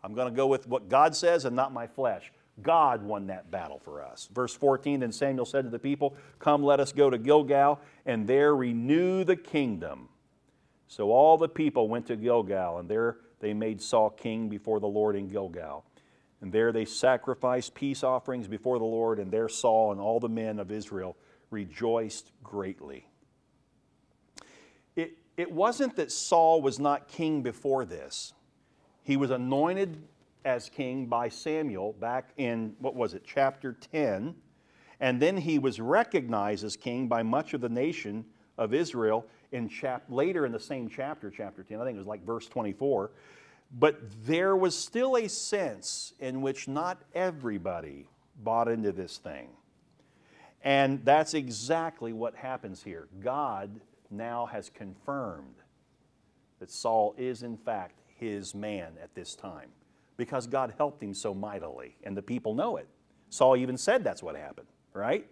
I'm going to go with what God says and not my flesh. God won that battle for us. Verse 14, then Samuel said to the people, "Come, let us go to Gilgal, and there renew the kingdom." So all the people went to Gilgal, and there they made Saul king before the Lord in Gilgal. And there they sacrificed peace offerings before the Lord, and there Saul and all the men of Israel rejoiced greatly. It wasn't that Saul was not king before this. He was anointed as king by Samuel back in, chapter 10. And then he was recognized as king by much of the nation of Israel in later in the same chapter, chapter 10. I think it was like verse 24. But there was still a sense in which not everybody bought into this thing. And that's exactly what happens here. God now has confirmed that Saul is in fact his man at this time, because God helped him so mightily, and the people know it. Saul even said that's what happened, right?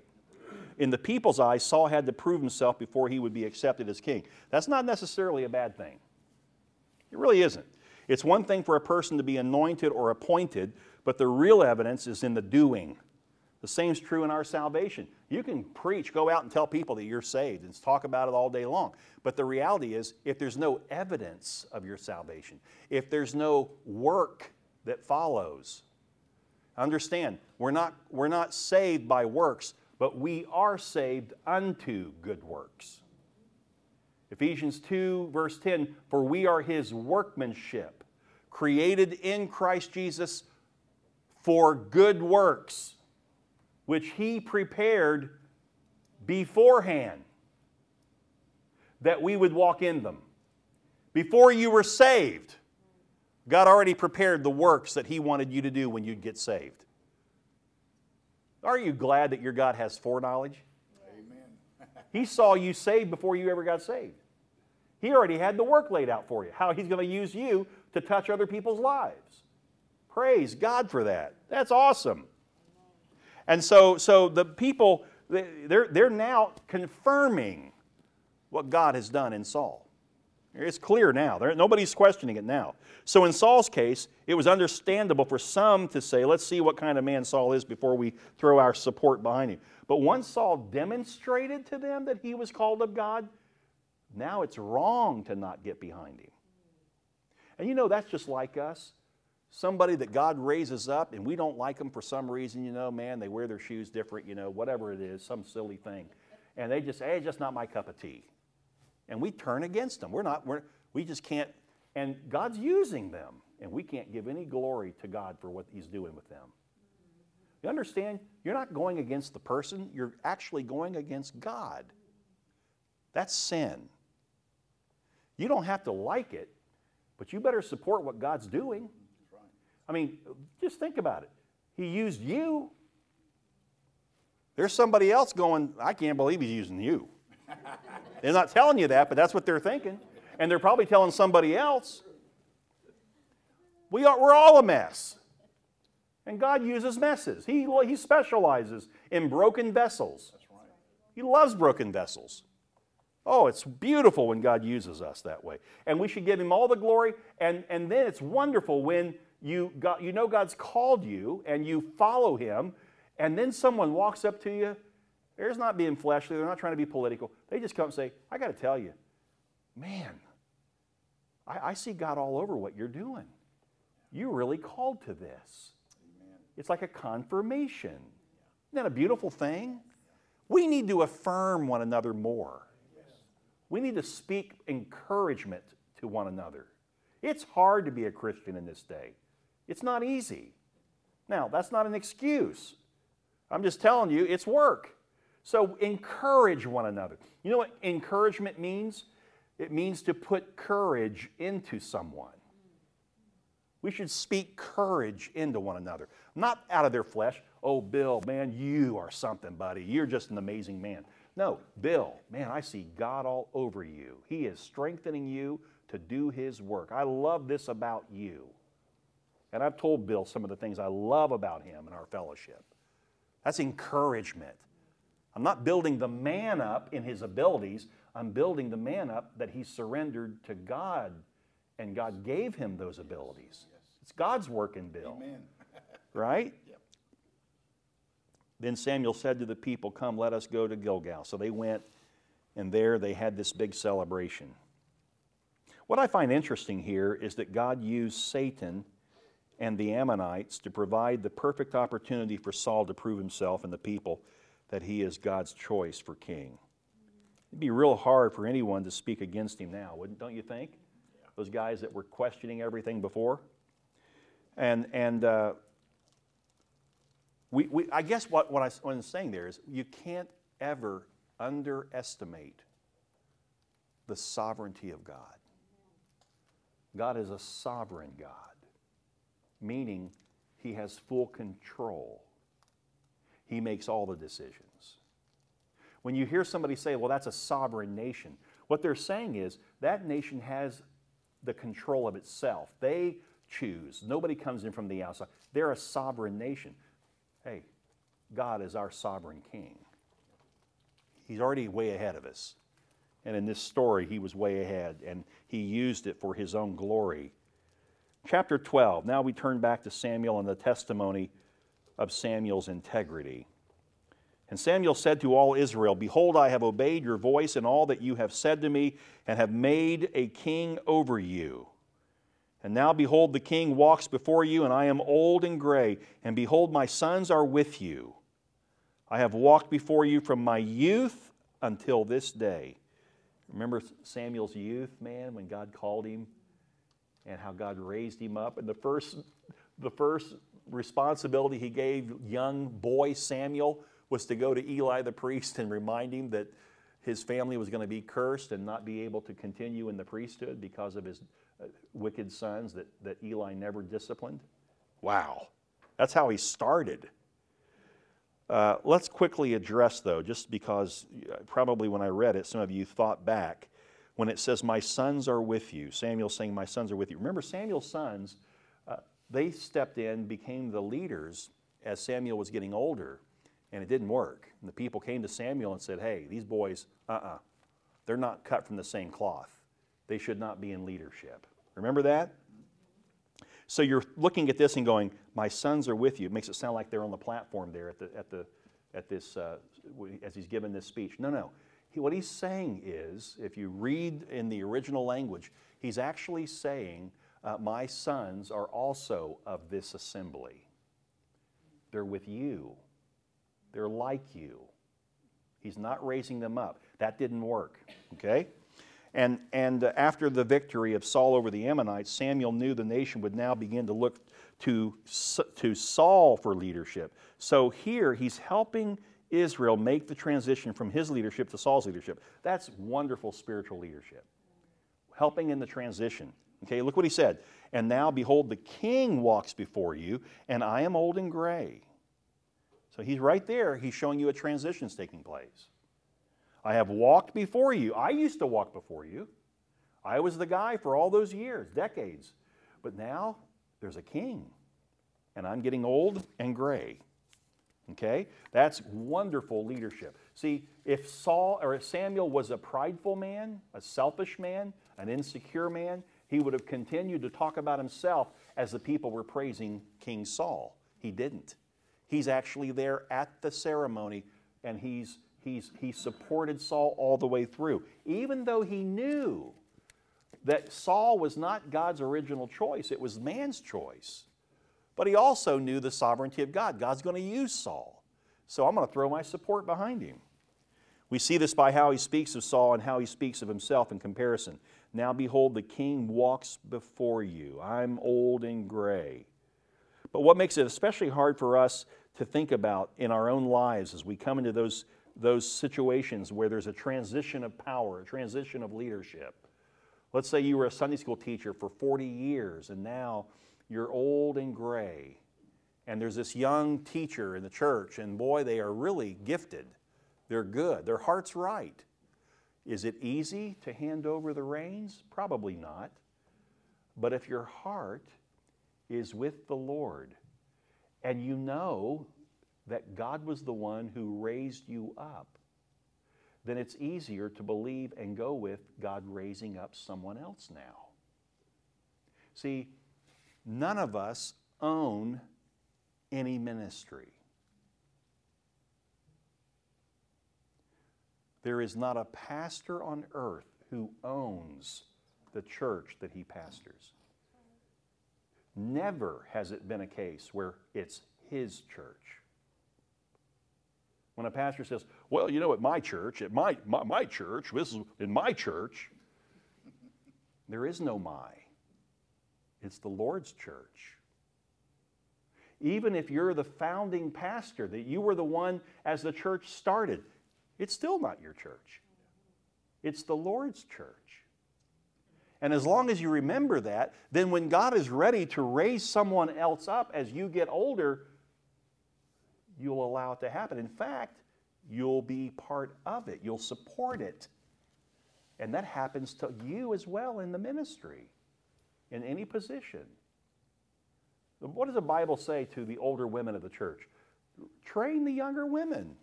In the people's eyes, Saul had to prove himself before he would be accepted as king. That's not necessarily a bad thing. It really isn't. It's one thing for a person to be anointed or appointed, but the real evidence is in the doing. The same is true in our salvation. You can preach, go out and tell people that you're saved and talk about it all day long. But the reality is, if there's no evidence of your salvation, if there's no work that follows, understand, we're not saved by works, but we are saved unto good works. Ephesians 2, verse 10, "For we are His workmanship, created in Christ Jesus for good works, which He prepared beforehand, that we would walk in them." Before you were saved, God already prepared the works that He wanted you to do when you'd get saved. Are you glad that your God has foreknowledge? He saw you saved before you ever got saved. He already had the work laid out for you, how He's going to use you to touch other people's lives. Praise God for that. That's awesome. And so the people, they're now confirming what God has done in Saul. It's clear now. Nobody's questioning it now. So in Saul's case, it was understandable for some to say, let's see what kind of man Saul is before we throw our support behind him. But once Saul demonstrated to them that he was called of God, now it's wrong to not get behind him. And you know, that's just like us. Somebody that God raises up and we don't like them for some reason, you know, man, they wear their shoes different, you know, whatever it is, some silly thing. And they just, hey, it's just not my cup of tea. And we turn against them. We just can't, and God's using them. And we can't give any glory to God for what He's doing with them. You understand? You're not going against the person. You're actually going against God. That's sin. You don't have to like it, but you better support what God's doing. I mean, just think about it. He used you. There's somebody else going, I can't believe He's using you. They're not telling you that, but that's what they're thinking. And they're probably telling somebody else. We're all a mess. And God uses messes. He specializes in broken vessels. That's right. He loves broken vessels. Oh, it's beautiful when God uses us that way. And we should give Him all the glory. And then it's wonderful when you know God's called you and you follow Him. And then someone walks up to you. They're not being fleshly. They're not trying to be political. They just come and say, I got to tell you, man, I see God all over what you're doing. You're really called to this. Amen. It's like a confirmation. Isn't that a beautiful thing? We need to affirm one another more. Yes. We need to speak encouragement to one another. It's hard to be a Christian in this day. It's not easy. Now, that's not an excuse. I'm just telling you, it's work. So encourage one another. You know what encouragement means? It means to put courage into someone. We should speak courage into one another, not out of their flesh. Oh, Bill, man, you are something, buddy. You're just an amazing man. No, Bill, man, I see God all over you. He is strengthening you to do His work. I love this about you. And I've told Bill some of the things I love about him and our fellowship. That's encouragement. I'm not building the man up in his abilities. I'm building the man up that he surrendered to God, and God gave him those abilities. It's God's work in Bill. Amen. Right? Yep. Then Samuel said to the people, "Come, let us go to Gilgal." So they went, and there they had this big celebration. What I find interesting here is that God used Satan and the Ammonites to provide the perfect opportunity for Saul to prove himself and the people that he is God's choice for king. It'd be real hard for anyone to speak against him now, wouldn't? Don't you think? Yeah. Those guys that were questioning everything before. I guess what I'm saying there is you can't ever underestimate the sovereignty of God. God is a sovereign God, meaning He has full control. He makes all the decisions. When you hear somebody say, well, that's a sovereign nation, what they're saying is that nation has the control of itself. They choose. Nobody comes in from the outside. They're a sovereign nation. Hey, God is our sovereign king. He's already way ahead of us. And in this story, He was way ahead, and He used it for His own glory. Chapter 12. Now we turn back to Samuel and the testimony of Samuel's integrity. And Samuel said to all Israel, "Behold, I have obeyed your voice in all that you have said to me, and have made a king over you. And now, behold, the king walks before you, and I am old and gray, and behold, my sons are with you. I have walked before you from my youth until this day." Remember Samuel's youth, man, when God called him and how God raised him up. And the first responsibility He gave young boy Samuel was to go to Eli the priest and remind him that his family was going to be cursed and not be able to continue in the priesthood because of his wicked sons that Eli never disciplined. Wow. That's how he started. Let's quickly address, though, just because probably when I read it, some of you thought back when it says, "My sons are with you." Samuel saying, "My sons are with you." Remember, Samuel's sons, they stepped in, became the leaders as Samuel was getting older, and it didn't work. And the people came to Samuel and said, "Hey, these boys, they're not cut from the same cloth. They should not be in leadership." Remember that? So you're looking at this and going, "My sons are with you." It makes it sound like they're on the platform there at this as he's given this speech. No. What he's saying is, if you read in the original language, he's actually saying, "My sons are also of this assembly. They're with you. They're like you." He's not raising them up. That didn't work. Okay. And after the victory of Saul over the Ammonites, Samuel knew the nation would now begin to look to Saul for leadership. So here he's helping Israel make the transition from his leadership to Saul's leadership. That's wonderful spiritual leadership, helping in the transition. Okay, look what he said. "And now, behold, the king walks before you, and I am old and gray." So he's right there. He's showing you a transition's taking place. "I have walked before you." I used to walk before you. I was the guy for all those years, decades. But now there's a king, and I'm getting old and gray. Okay? That's wonderful leadership. See, if Samuel was a prideful man, a selfish man, an insecure man, he would have continued to talk about himself as the people were praising King Saul. He didn't. He's actually there at the ceremony, and he supported Saul all the way through, even though he knew that Saul was not God's original choice. It was man's choice. But he also knew the sovereignty of God. God's going to use Saul, so I'm going to throw my support behind him. We see this by how he speaks of Saul and how he speaks of himself in comparison. "Now behold, the king walks before you. I'm old and gray." But what makes it especially hard for us to think about in our own lives as we come into those situations where there's a transition of power, a transition of leadership. Let's say you were a Sunday school teacher for 40 years and now you're old and gray. And there's this young teacher in the church, and boy, they are really gifted. They're good. Their heart's right. Is it easy to hand over the reins? Probably not. But if your heart is with the Lord and you know that God was the one who raised you up, then it's easier to believe and go with God raising up someone else now. See, none of us own any ministry. There is not a pastor on earth who owns the church that he pastors. Never has it been a case where it's his church. When a pastor says, well, you know, at my church, at my church, this is in my church, there is no my. It's the Lord's church. Even if you're the founding pastor, that you were the one as the church started, it's still not your church. It's the Lord's church. And as long as you remember that, then when God is ready to raise someone else up as you get older, you'll allow it to happen. In fact, you'll be part of it. You'll support it. And that happens to you as well in the ministry, in any position. What does the Bible say to the older women of the church? Train the younger women.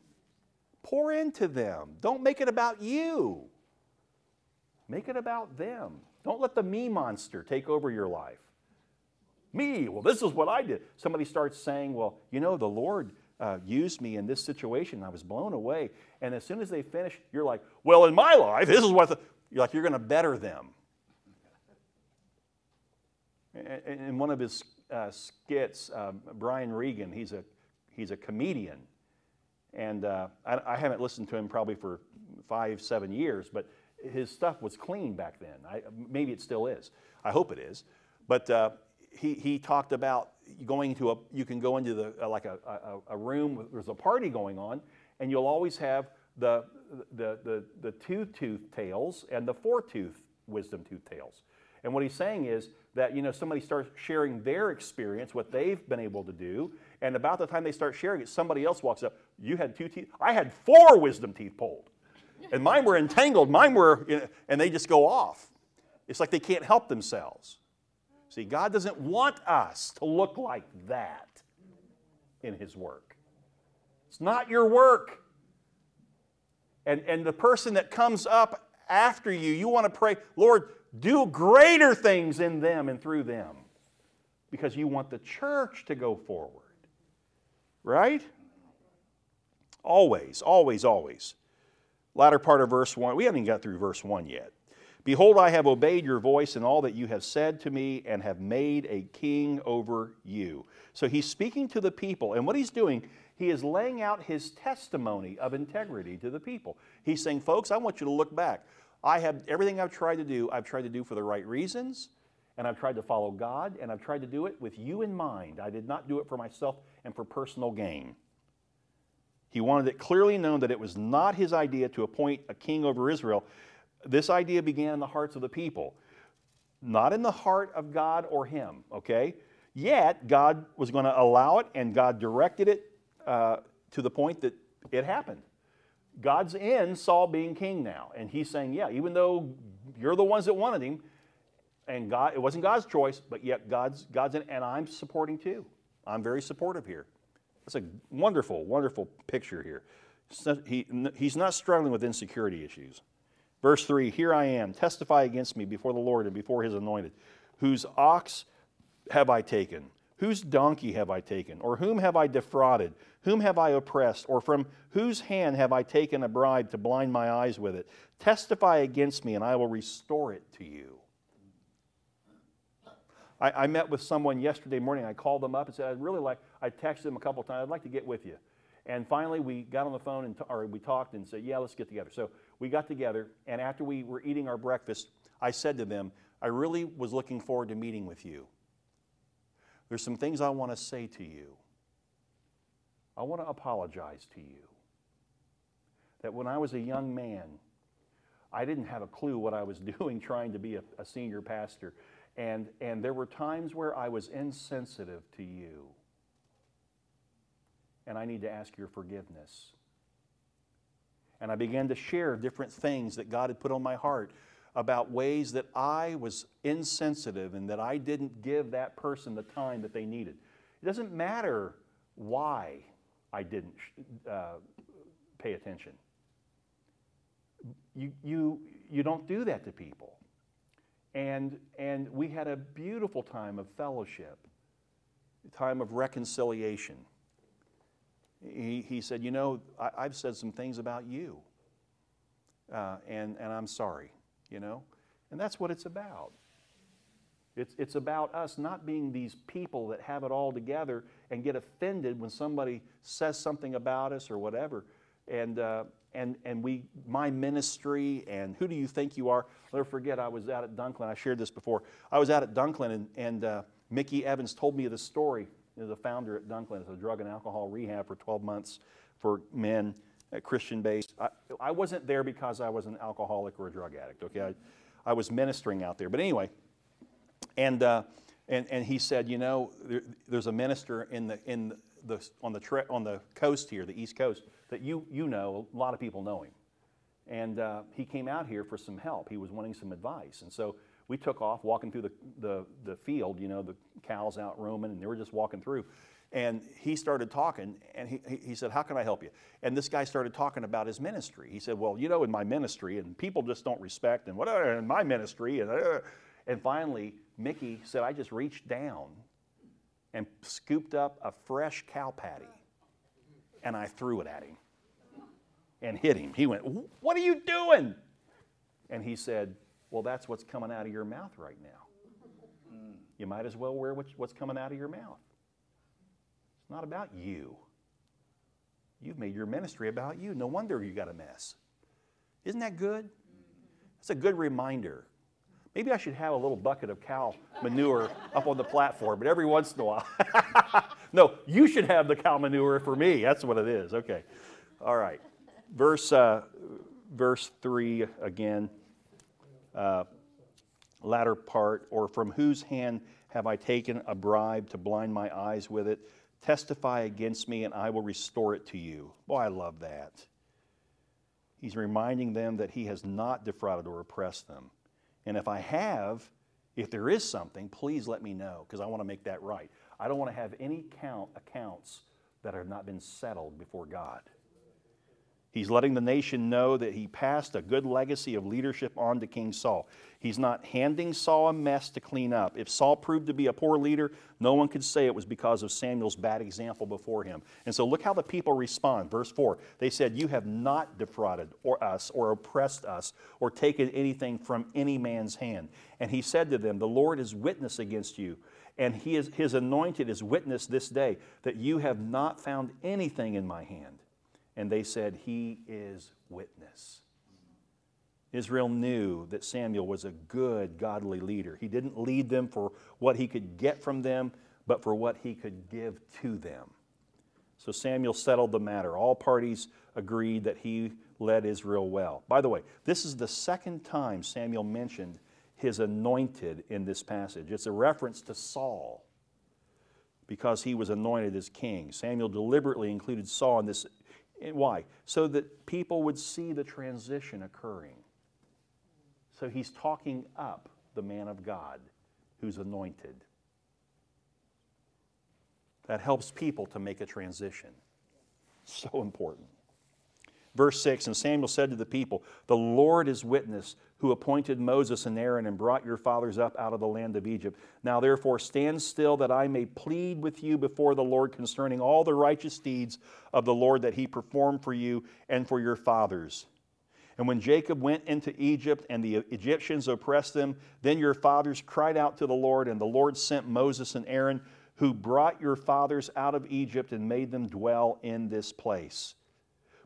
Pour into them. Don't make it about you. Make it about them. Don't let the me monster take over your life. Me, well, this is what I did. Somebody starts saying, well, you know, the Lord used me in this situation. I was blown away. And as soon as they finish, you're like, well, in my life, this is what you're like, you're going to better them. In one of his skits, Brian Regan, he's a comedian, and I haven't listened to him probably for 5-7 years, but his stuff was clean back then. Maybe it still is. I hope it is. But he talked about going to a room where there's a party going on, and you'll always have the 2-tooth tails and the 4-tooth wisdom tooth tails. And what he's saying is that, you know, somebody starts sharing their experience, what they've been able to do, and about the time they start sharing it, somebody else walks up. You had 2 teeth. I had 4 wisdom teeth pulled. And mine were entangled. And they just go off. It's like they can't help themselves. See, God doesn't want us to look like that in His work. It's not your work. And the person that comes up after you, you want to pray, Lord, do greater things in them and through them, because you want the church to go forward, right? Always, always, always. Latter part of verse 1. We haven't even got through verse 1 yet. Behold, I have obeyed your voice in all that you have said to me and have made a king over you. So he's speaking to the people, and what he's doing, he is laying out his testimony of integrity to the people. He's saying, folks, I want you to look back. I have everything I've tried to do for the right reasons, and I've tried to follow God, and I've tried to do it with you in mind. I did not do it for myself and for personal gain. He wanted it clearly known that it was not his idea to appoint a king over Israel. This idea began in the hearts of the people, not in the heart of God or him, okay? Yet, God was going to allow it, and God directed it to the point that it happened. God's in Saul being king now, and he's saying, yeah, even though you're the ones that wanted him, and God, it wasn't God's choice, but yet God's in, and I'm supporting too. I'm very supportive here. That's a wonderful, wonderful picture here. He's not struggling with insecurity issues. Verse 3, here I am, testify against me before the Lord and before His anointed. Whose ox have I taken? Whose donkey have I taken? Or whom have I defrauded? Whom have I oppressed? Or from whose hand have I taken a bribe to blind my eyes with it? Testify against me, and I will restore it to you. I met with someone yesterday morning. I called them up and said, I texted them a couple of times. I'd like to get with you. And finally, we got on the phone, or we talked and said, yeah, let's get together. So we got together, and after we were eating our breakfast, I said to them, I really was looking forward to meeting with you. There's some things I want to say to you. I want to apologize to you. That when I was a young man, I didn't have a clue what I was doing trying to be a senior pastor. And there were times where I was insensitive to you. And I need to ask your forgiveness. And I began to share different things that God had put on my heart about ways that I was insensitive and that I didn't give that person the time that they needed. It doesn't matter why I didn't pay attention. You don't do that to people. And we had a beautiful time of fellowship, a time of reconciliation. He said, you know, I've said some things about you, and I'm sorry, you know. And that's what it's about. It's about us not being these people that have it all together and get offended when somebody says something about us or whatever. And my ministry and who do you think you are? I'll never forget, I was out at Dunklin. I shared this before. I was out at Dunklin, and Mickey Evans told me the story. Is a founder at Dunklin. It's a drug and alcohol rehab for 12 months for men, Christian-based. I wasn't there because I was an alcoholic or a drug addict, okay? I was ministering out there. But anyway, and he said, you know, there's a minister on the coast here, the East Coast, that you know, a lot of people know him. And he came out here for some help. He was wanting some advice. And so we took off walking through the field, you know, the cows out roaming, and they were just walking through. And he started talking, and he said, how can I help you? And this guy started talking about his ministry. He said, well, you know, in my ministry, and people just don't respect, and whatever, in my ministry. And finally, Mickey said, I just reached down and scooped up a fresh cow patty, and I threw it at him and hit him. He went, what are you doing? And he said, well, that's what's coming out of your mouth right now. You might as well wear what's coming out of your mouth. It's not about you. You've made your ministry about you. No wonder you got a mess. Isn't that good? That's a good reminder. Maybe I should have a little bucket of cow manure up on the platform, but every once in a while. No, you should have the cow manure for me. That's what it is. Okay. All right. Verse 3 again. Latter part, or from whose hand have I taken a bribe to blind my eyes with it? Testify against me, and I will restore it to you. Boy, I love that. He's reminding them that he has not defrauded or oppressed them. And if I have, if there is something, please let me know, because I want to make that right. I don't want to have any accounts that have not been settled before God. He's letting the nation know that he passed a good legacy of leadership on to King Saul. He's not handing Saul a mess to clean up. If Saul proved to be a poor leader, no one could say it was because of Samuel's bad example before him. And so look how the people respond. Verse 4, they said, you have not defrauded us or oppressed us or taken anything from any man's hand. And he said to them, the Lord is witness against you, and his anointed is witness this day that you have not found anything in my hand. And they said, he is witness. Israel knew that Samuel was a good, godly leader. He didn't lead them for what he could get from them, but for what he could give to them. So Samuel settled the matter. All parties agreed that he led Israel well. By the way, this is the second time Samuel mentioned his anointed in this passage. It's a reference to Saul because he was anointed as king. Samuel deliberately included Saul in this. And why? So that people would see the transition occurring. So he's talking up the man of God who's anointed. That helps people to make a transition. So important. Verse 6, and Samuel said to the people, the Lord is witness who appointed Moses and Aaron and brought your fathers up out of the land of Egypt. Now therefore stand still that I may plead with you before the Lord concerning all the righteous deeds of the Lord that he performed for you and for your fathers. And when Jacob went into Egypt and the Egyptians oppressed them, then your fathers cried out to the Lord, and the Lord sent Moses and Aaron who brought your fathers out of Egypt and made them dwell in this place.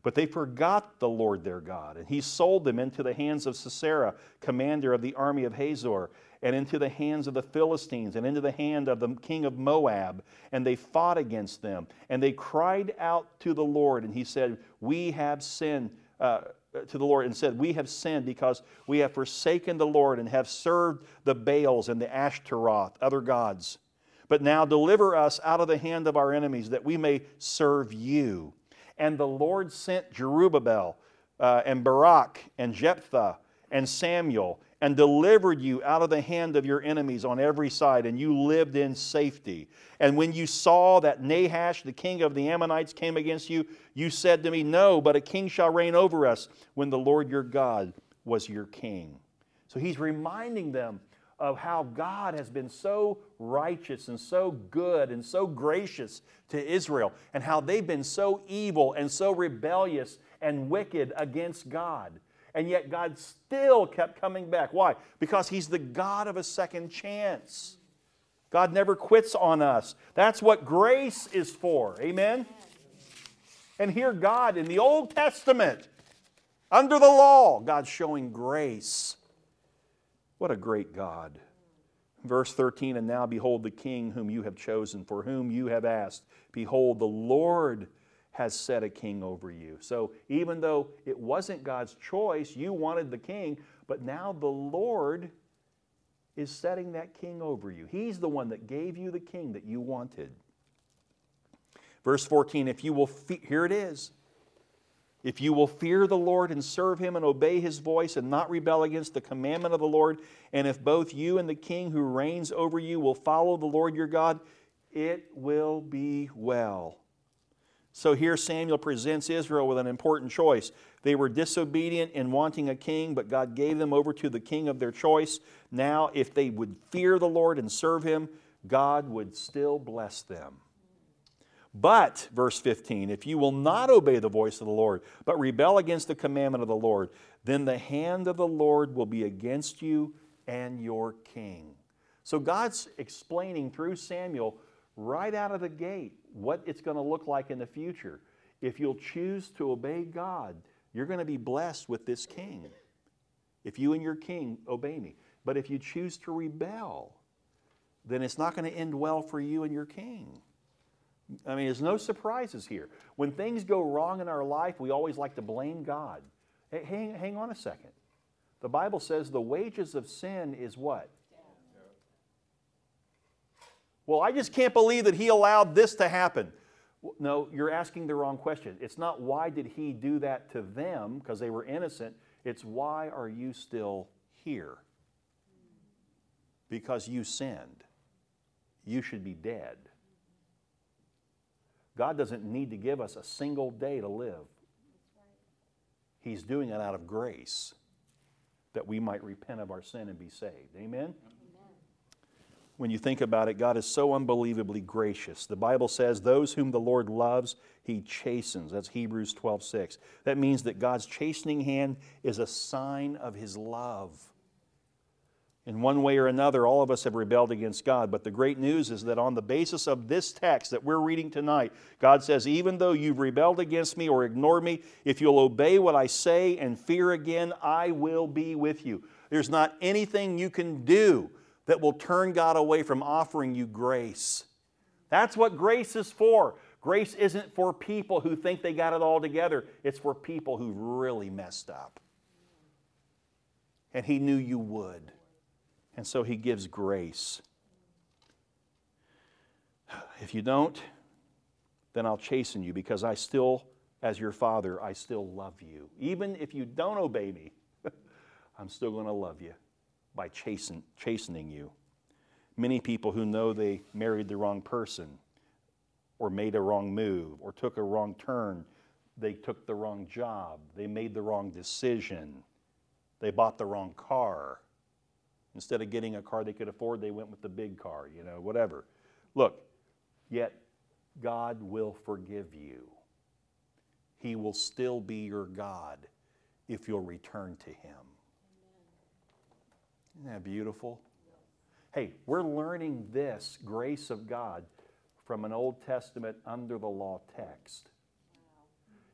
But they forgot the Lord their God, and he sold them into the hands of Sisera, commander of the army of Hazor, and into the hands of the Philistines, and into the hand of the king of Moab. And they fought against them, and they cried out to the Lord, and he said, we have sinned, to the Lord and said, we have sinned because we have forsaken the Lord and have served the Baals and the Ashtaroth, other gods. But now deliver us out of the hand of our enemies that we may serve you. And the Lord sent Jerubbaal and Barak and Jephthah and Samuel and delivered you out of the hand of your enemies on every side, and you lived in safety. And when you saw that Nahash, the king of the Ammonites, came against you, you said to me, no, but a king shall reign over us, when the Lord your God was your king. So he's reminding them of how God has been so righteous and so good and so gracious to Israel, and how they've been so evil and so rebellious and wicked against God. And yet God still kept coming back. Why? Because He's the God of a second chance. God never quits on us. That's what grace is for. Amen? And here God in the Old Testament, under the law, God's showing grace. What a great God. Verse 13, and now behold the king whom you have chosen, for whom you have asked. Behold, the Lord has set a king over you. So even though it wasn't God's choice, you wanted the king, but now the Lord is setting that king over you. He's the one that gave you the king that you wanted. Verse 14, if you will, here it is. If you will fear the Lord and serve Him and obey His voice and not rebel against the commandment of the Lord, and if both you and the king who reigns over you will follow the Lord your God, it will be well. So here Samuel presents Israel with an important choice. They were disobedient in wanting a king, but God gave them over to the king of their choice. Now, if they would fear the Lord and serve Him, God would still bless them. But, verse 15, if you will not obey the voice of the Lord, but rebel against the commandment of the Lord, then the hand of the Lord will be against you and your king. So God's explaining through Samuel right out of the gate what it's going to look like in the future. If you'll choose to obey God, you're going to be blessed with this king. If you and your king obey me. But if you choose to rebel, then it's not going to end well for you and your king. I mean, there's no surprises here. When things go wrong in our life, we always like to blame God. Hey, hang on a second. The Bible says the wages of sin is what? Well, I just can't believe that He allowed this to happen. No, you're asking the wrong question. It's not why did He do that to them, because they were innocent. It's why are you still here? Because you sinned. You should be dead. God doesn't need to give us a single day to live. He's doing it out of grace that we might repent of our sin and be saved. Amen? When you think about it, God is so unbelievably gracious. The Bible says, those whom the Lord loves, He chastens. That's Hebrews 12:6. That means that God's chastening hand is a sign of His love. In one way or another, all of us have rebelled against God, but the great news is that on the basis of this text that we're reading tonight, God says, even though you've rebelled against me or ignored me, if you'll obey what I say and fear again, I will be with you. There's not anything you can do that will turn God away from offering you grace. That's what grace is for. Grace isn't for people who think they got it all together. It's for people who really messed up. And He knew you would. And so He gives grace. If you don't, then I'll chasten you, because I still, as your Father, I still love you. Even if you don't obey me, I'm still going to love you by chastening you. Many people who know they married the wrong person or made a wrong move or took a wrong turn, they took the wrong job, they made the wrong decision, they bought the wrong car. Instead of getting a car they could afford, they went with the big car, whatever. Look, yet God will forgive you. He will still be your God if you'll return to Him. Isn't that beautiful? Hey, we're learning this grace of God from an Old Testament under the law text.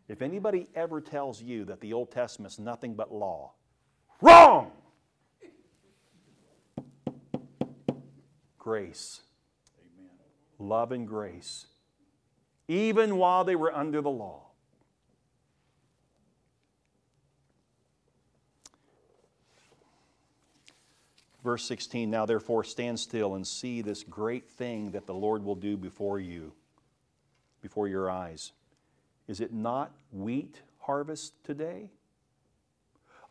If anybody ever tells you that the Old Testament's nothing but law, wrong! Grace. Amen. Love and grace. Even while they were under the law. Verse 16, now therefore stand still and see this great thing that the Lord will do before you, before your eyes. Is it not wheat harvest today?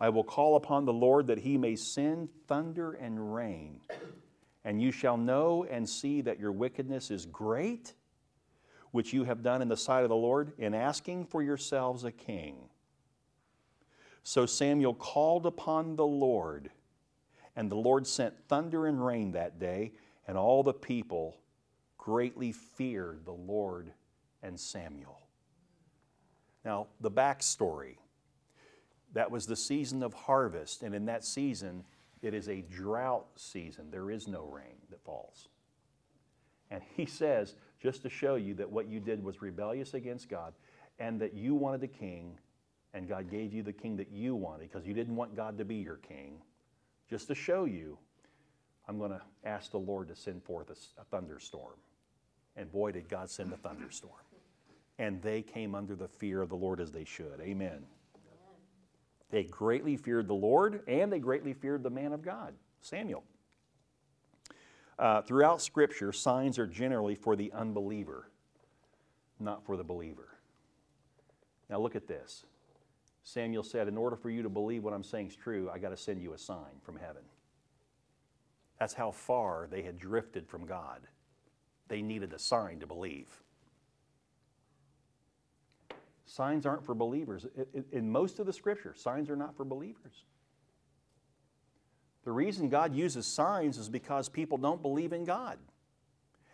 I will call upon the Lord that he may send thunder and rain, and you shall know and see that your wickedness is great, which you have done in the sight of the Lord, in asking for yourselves a king. So Samuel called upon the Lord, and the Lord sent thunder and rain that day, and all the people greatly feared the Lord and Samuel. Now, the backstory. That was the season of harvest, and in that season, it is a drought season. There is no rain that falls. And he says, just to show you that what you did was rebellious against God, and that you wanted a king, and God gave you the king that you wanted, because you didn't want God to be your king. Just to show you, I'm going to ask the Lord to send forth a thunderstorm. And boy, did God send a thunderstorm. And they came under the fear of the Lord as they should. Amen. They greatly feared the Lord, and they greatly feared the man of God, Samuel. Throughout Scripture, signs are generally for the unbeliever, not for the believer. Now look at this. Samuel said, in order for you to believe what I'm saying is true, I've got to send you a sign from heaven. That's how far they had drifted from God. They needed a sign to believe. Signs aren't for believers. In most of the Scripture, signs are not for believers. The reason God uses signs is because people don't believe in God.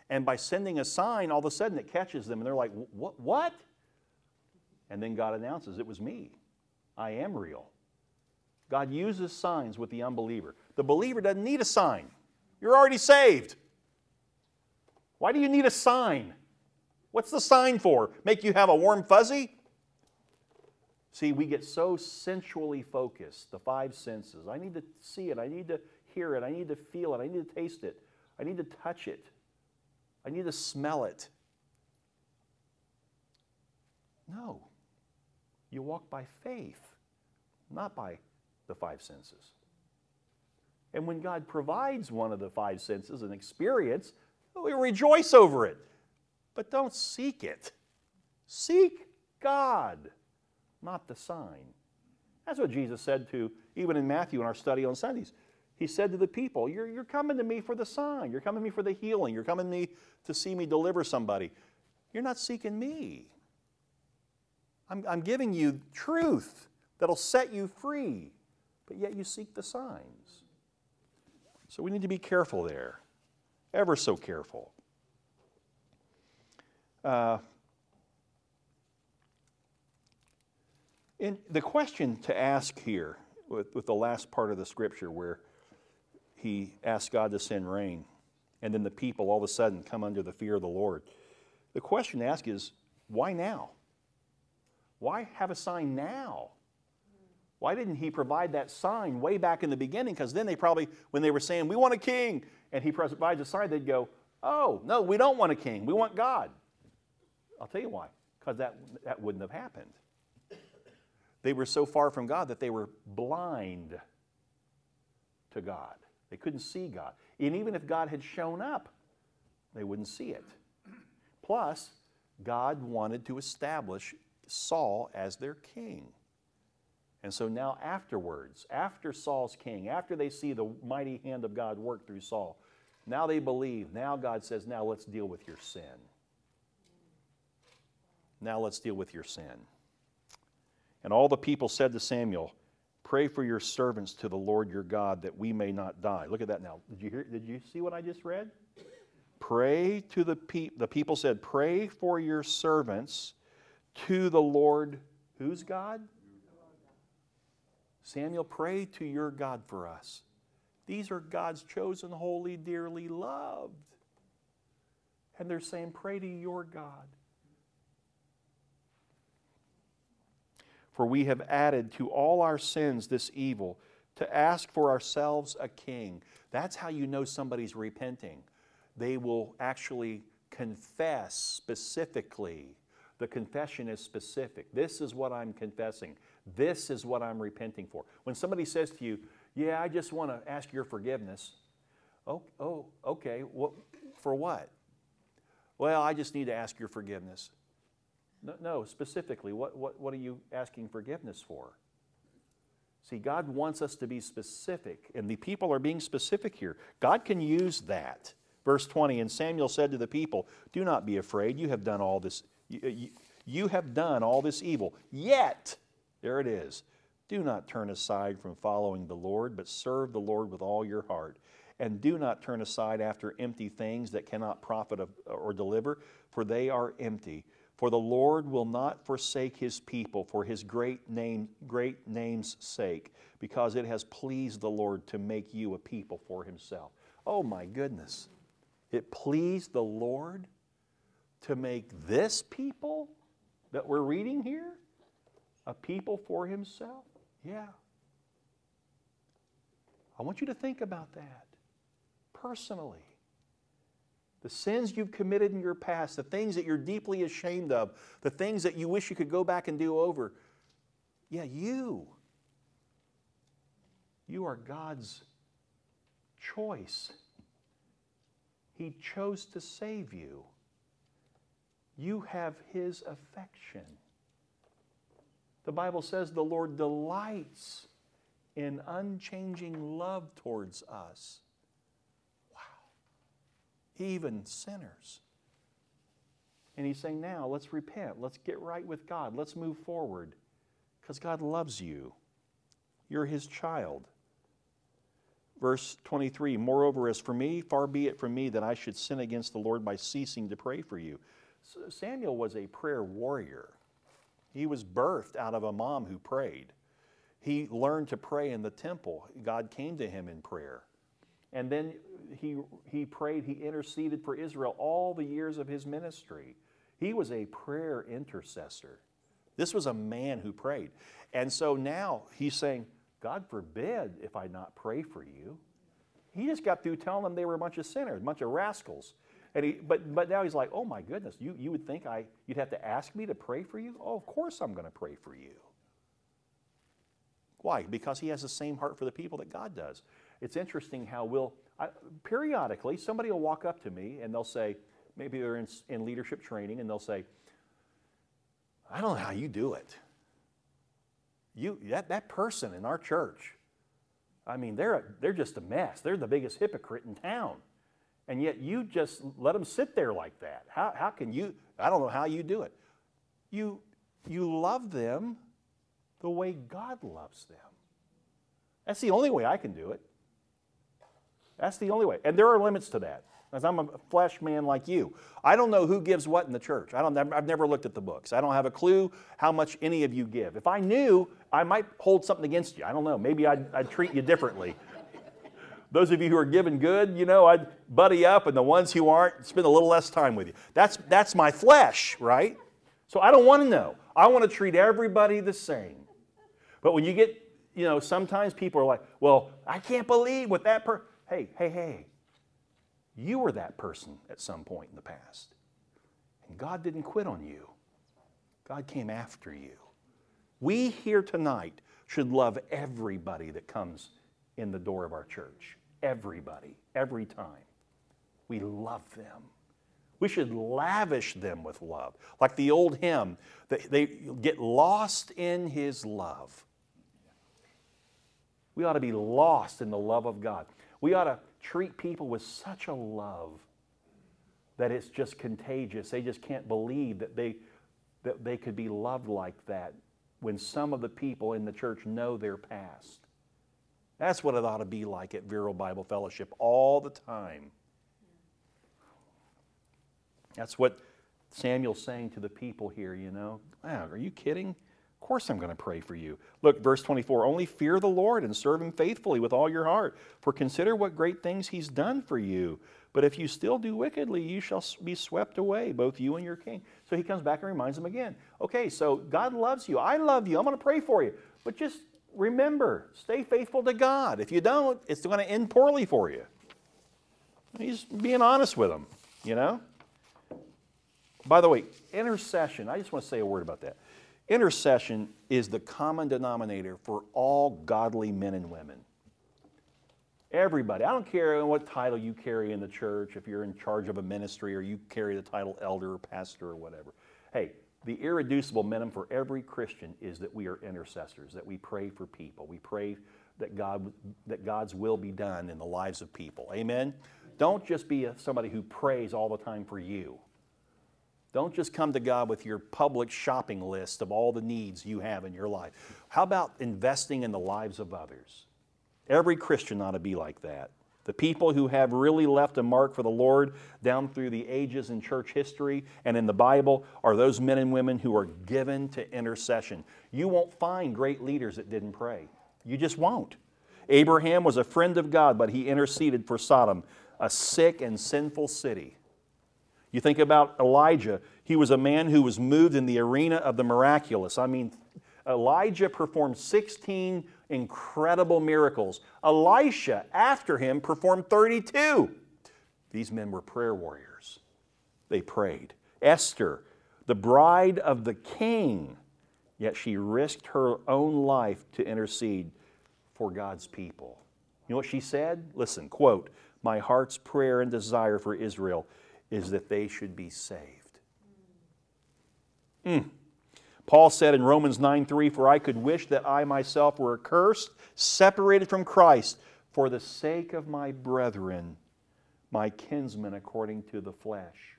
And by sending a sign, all of a sudden it catches them, and they're like, what? And then God announces, it was me. I am real. God uses signs with the unbeliever. The believer doesn't need a sign. You're already saved. Why do you need a sign? What's the sign for? Make you have a warm fuzzy? See, we get so sensually focused, the five senses. I need to see it. I need to hear it. I need to feel it. I need to taste it. I need to touch it. I need to smell it. No. You walk by faith, not by the five senses. And when God provides one of the five senses, an experience, we rejoice over it. But don't seek it. Seek God, not the sign. That's what Jesus said to, even in Matthew in our study on Sundays. He said to the people, you're coming to me for the sign. You're coming to me for the healing. You're coming to me to see me deliver somebody. You're not seeking me. I'm giving you truth that'll set you free, but yet you seek the signs. So we need to be careful there, ever so careful. And the question to ask here with the last part of the Scripture where he asked God to send rain and then the people all of a sudden come under the fear of the Lord. The question to ask is, why now? Why have a sign now? Why didn't he provide that sign way back in the beginning? Because then they probably, when they were saying, we want a king, and he provides a sign, they'd go, oh, no, we don't want a king. We want God. I'll tell you why, because that wouldn't have happened. They were so far from God that they were blind to God. They couldn't see God. And even if God had shown up, they wouldn't see it. Plus, God wanted to establish Saul as their king. And so now afterwards, after Saul's king, after they see the mighty hand of God work through Saul, now they believe. Now God says, now let's deal with your sin. Now let's deal with your sin. And all the people said to Samuel, pray for your servants to the Lord your God that we may not die. Look at that now. Did you see what I just read? Pray to the people. The people said, pray for your servants to the Lord. Who's God? Samuel, pray to your God for us. These are God's chosen, holy, dearly loved. And they're saying, pray to your God. For we have added to all our sins this evil, to ask for ourselves a king. That's how you know somebody's repenting. They will actually confess specifically. The confession is specific. This is what I'm confessing. This is what I'm repenting for. When somebody says to you, Yeah, I just want to ask your forgiveness. Oh, okay. What, for what? Well, I just need to ask your forgiveness. No, specifically, what are you asking forgiveness for? See, God wants us to be specific, and the people are being specific here. God can use that. Verse 20, and Samuel said to the people, do not be afraid, you have done all this. You have done all this evil, yet, there it is, do not turn aside from following the Lord, but serve the Lord with all your heart. And do not turn aside after empty things that cannot profit or deliver, for they are empty. For the Lord will not forsake His people for His great name's sake, because it has pleased the Lord to make you a people for Himself. Oh my goodness. It pleased the Lord to make this people that we're reading here a people for Himself? Yeah. I want you to think about that personally. The sins you've committed in your past, the things that you're deeply ashamed of, the things that you wish you could go back and do over. Yeah, you are God's choice. He chose to save you. You have His affection. The Bible says the Lord delights in unchanging love towards us. Even sinners. And He's saying, now let's repent. Let's get right with God. Let's move forward. Because God loves you. You're His child. Verse 23, moreover, as for me, far be it from me that I should sin against the Lord by ceasing to pray for you. So Samuel was a prayer warrior. He was birthed out of a mom who prayed. He learned to pray in the temple. God came to him in prayer. And then he prayed, he interceded for Israel all the years of his ministry. He was a prayer intercessor. This was a man who prayed. And so now he's saying, God forbid if I not pray for you. He just got through telling them they were a bunch of sinners, a bunch of rascals. And but now he's like, oh my goodness, you would think you'd have to ask me to pray for you? Oh, of course I'm going to pray for you. Why? Because he has the same heart for the people that God does. It's interesting how periodically, somebody will walk up to me and they'll say, maybe they're in leadership training, and they'll say, I don't know how you do it. That person in our church, I mean, they're just a mess. They're the biggest hypocrite in town. And yet you just let them sit there like that. How can you, I don't know how you do it. You love them the way God loves them. That's the only way I can do it. That's the only way. And there are limits to that. As I'm a flesh man like you, I don't know who gives what in the church. I've never looked at the books. I don't have a clue how much any of you give. If I knew, I might hold something against you. I don't know. Maybe I'd treat you differently. Those of you who are giving good, I'd buddy up, and the ones who aren't, spend a little less time with you. That's my flesh, right? So I don't want to know. I want to treat everybody the same. But when you get, sometimes people are like, well, I can't believe what that person... Hey, you were that person at some point in the past. And God didn't quit on you. God came after you. We here tonight should love everybody that comes in the door of our church. Everybody, every time. We love them. We should lavish them with love. Like the old hymn, they get lost in His love. We ought to be lost in the love of God. We ought to treat people with such a love that it's just contagious. They just can't believe that they could be loved like that when some of the people in the church know their past. That's what it ought to be like at Vero Bible Fellowship all the time. That's what Samuel's saying to the people here, Wow, are you kidding? Of course I'm going to pray for you. Look, verse 24, only fear the Lord and serve Him faithfully with all your heart, for consider what great things He's done for you. But if you still do wickedly, you shall be swept away, both you and your king. So he comes back and reminds them again. Okay, so God loves you. I love you. I'm going to pray for you. But just remember, stay faithful to God. If you don't, it's going to end poorly for you. He's being honest with them, By the way, intercession, I just want to say a word about that. Intercession is the common denominator for all godly men and women. Everybody. I don't care what title you carry in the church, if you're in charge of a ministry or you carry the title elder or pastor or whatever. Hey, the irreducible minimum for every Christian is that we are intercessors, that we pray for people. We pray that God's will be done in the lives of people. Amen? Don't just be somebody who prays all the time for you. Don't just come to God with your public shopping list of all the needs you have in your life. How about investing in the lives of others? Every Christian ought to be like that. The people who have really left a mark for the Lord down through the ages in church history and in the Bible are those men and women who are given to intercession. You won't find great leaders that didn't pray. You just won't. Abraham was a friend of God, but he interceded for Sodom, a sick and sinful city. You think about Elijah. He was a man who was moved in the arena of the miraculous. I mean, Elijah performed 16 incredible miracles. Elisha, after him, performed 32. These men were prayer warriors. They prayed. Esther, the bride of the king, yet she risked her own life to intercede for God's people. You know what she said? Listen, quote, "My heart's prayer and desire for Israel is that they should be saved." Paul said in Romans 9:3, "For I could wish that I myself were accursed, separated from Christ, for the sake of my brethren, my kinsmen according to the flesh."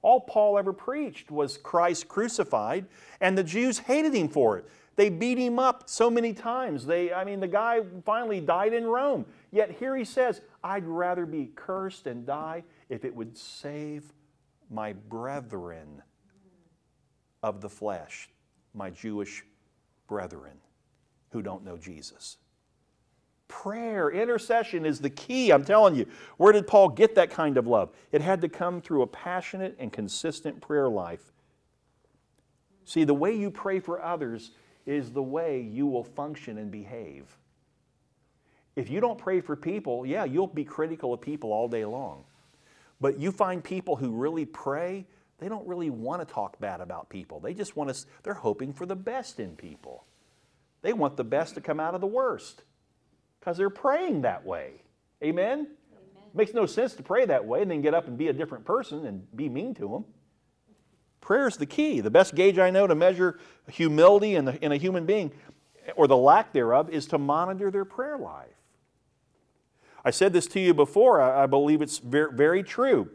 All Paul ever preached was Christ crucified, and the Jews hated him for it. They beat him up so many times. The guy finally died in Rome. Yet here he says, "I'd rather be cursed and die if it would save my brethren of the flesh," my Jewish brethren who don't know Jesus. Prayer, intercession is the key, I'm telling you. Where did Paul get that kind of love? It had to come through a passionate and consistent prayer life. See, the way you pray for others is the way you will function and behave. If you don't pray for people, yeah, you'll be critical of people all day long. But you find people who really pray, they don't really want to talk bad about people. They just want to, they're hoping for the best in people. They want the best to come out of the worst because they're praying that way. Amen? It makes no sense to pray that way and then get up and be a different person and be mean to them. Prayer is the key. The best gauge I know to measure humility in a human being, or the lack thereof, is to monitor their prayer life. I said this to you before. I believe it's very, very true.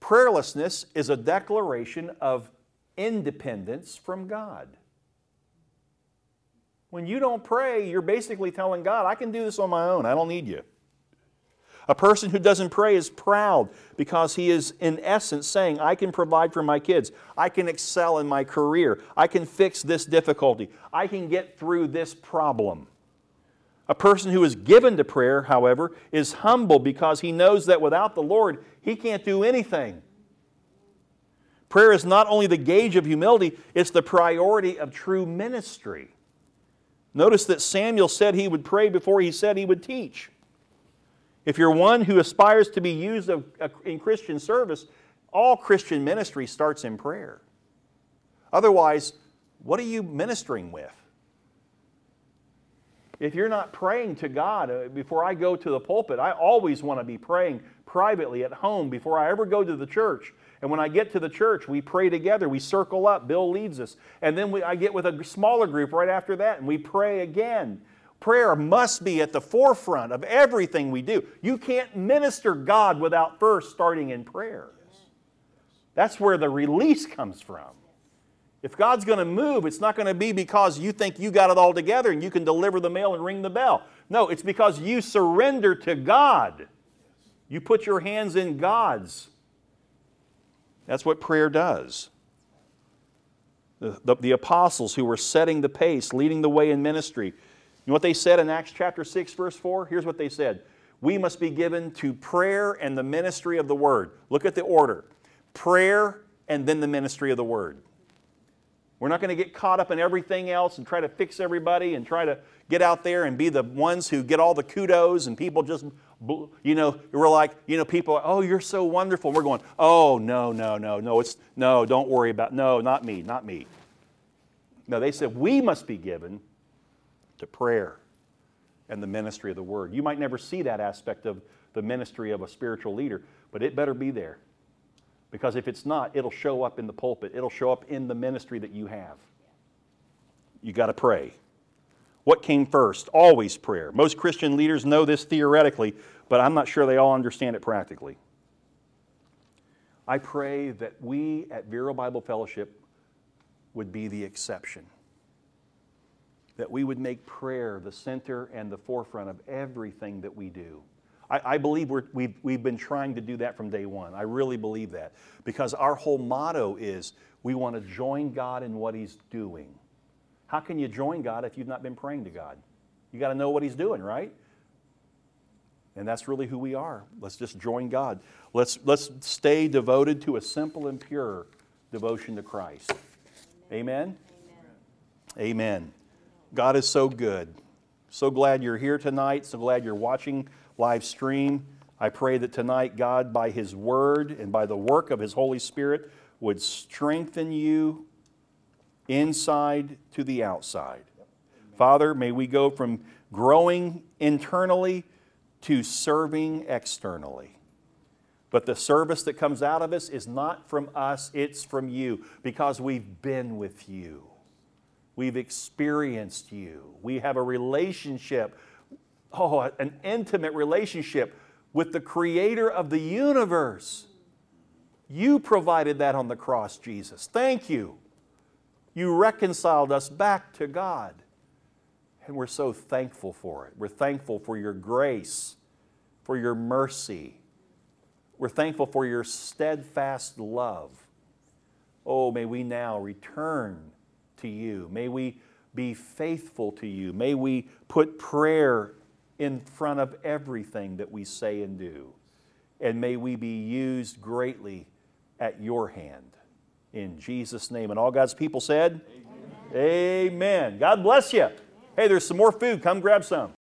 Prayerlessness is a declaration of independence from God. When you don't pray, you're basically telling God, I can do this on my own. I don't need you. A person who doesn't pray is proud because he is, in essence, saying, I can provide for my kids. I can excel in my career. I can fix this difficulty. I can get through this problem. A person who is given to prayer, however, is humble because he knows that without the Lord, he can't do anything. Prayer is not only the gauge of humility, it's the priority of true ministry. Notice that Samuel said he would pray before he said he would teach. If you're one who aspires to be used in Christian service, all Christian ministry starts in prayer. Otherwise, what are you ministering with? If you're not praying to God, before I go to the pulpit, I always want to be praying privately at home before I ever go to the church. And when I get to the church, we pray together. We circle up. Bill leads us. And then I get with a smaller group right after that, and we pray again. Prayer must be at the forefront of everything we do. You can't minister God without first starting in prayer. That's where the release comes from. If God's going to move, it's not going to be because you think you got it all together and you can deliver the mail and ring the bell. No, it's because you surrender to God. You put your hands in God's. That's what prayer does. The apostles who were setting the pace, leading the way in ministry, you know what they said in Acts chapter 6, verse 4? Here's what they said. We must be given to prayer and the ministry of the Word. Look at the order. Prayer and then the ministry of the Word. We're not going to get caught up in everything else and try to fix everybody and try to get out there and be the ones who get all the kudos and people just, we're like, people, oh, you're so wonderful. We're going, oh, no, don't worry about, no, not me. No, they said we must be given to prayer and the ministry of the word. You might never see that aspect of the ministry of a spiritual leader, but it better be there. Because if it's not, it'll show up in the pulpit. It'll show up in the ministry that you have. You got to pray. What came first? Always prayer. Most Christian leaders know this theoretically, but I'm not sure they all understand it practically. I pray that we at Vero Bible Fellowship would be the exception. That we would make prayer the center and the forefront of everything that we do. I believe we've been trying to do that from day one. I really believe that. Because our whole motto is we want to join God in what He's doing. How can you join God if you've not been praying to God? You got to know what He's doing, right? And that's really who we are. Let's just join God. Let's stay devoted to a simple and pure devotion to Christ. Amen? Amen. Amen. God is so good. So glad you're here tonight. So glad you're watching live stream. I pray that tonight God, by His Word and by the work of His Holy Spirit, would strengthen you inside to the outside. Father, may we go from growing internally to serving externally. But the service that comes out of us is not from us, it's from You, because we've been with You. We've experienced You. We have a relationship, an intimate relationship with the Creator of the universe. You provided that on the cross, Jesus. Thank You. You reconciled us back to God. And we're so thankful for it. We're thankful for Your grace, for Your mercy. We're thankful for Your steadfast love. Oh, may we now return to You. May we be faithful to You. May we put prayer in front of everything that we say and do. And may we be used greatly at Your hand. In Jesus' name. And all God's people said, Amen. Amen. God bless you. Hey, there's some more food. Come grab some.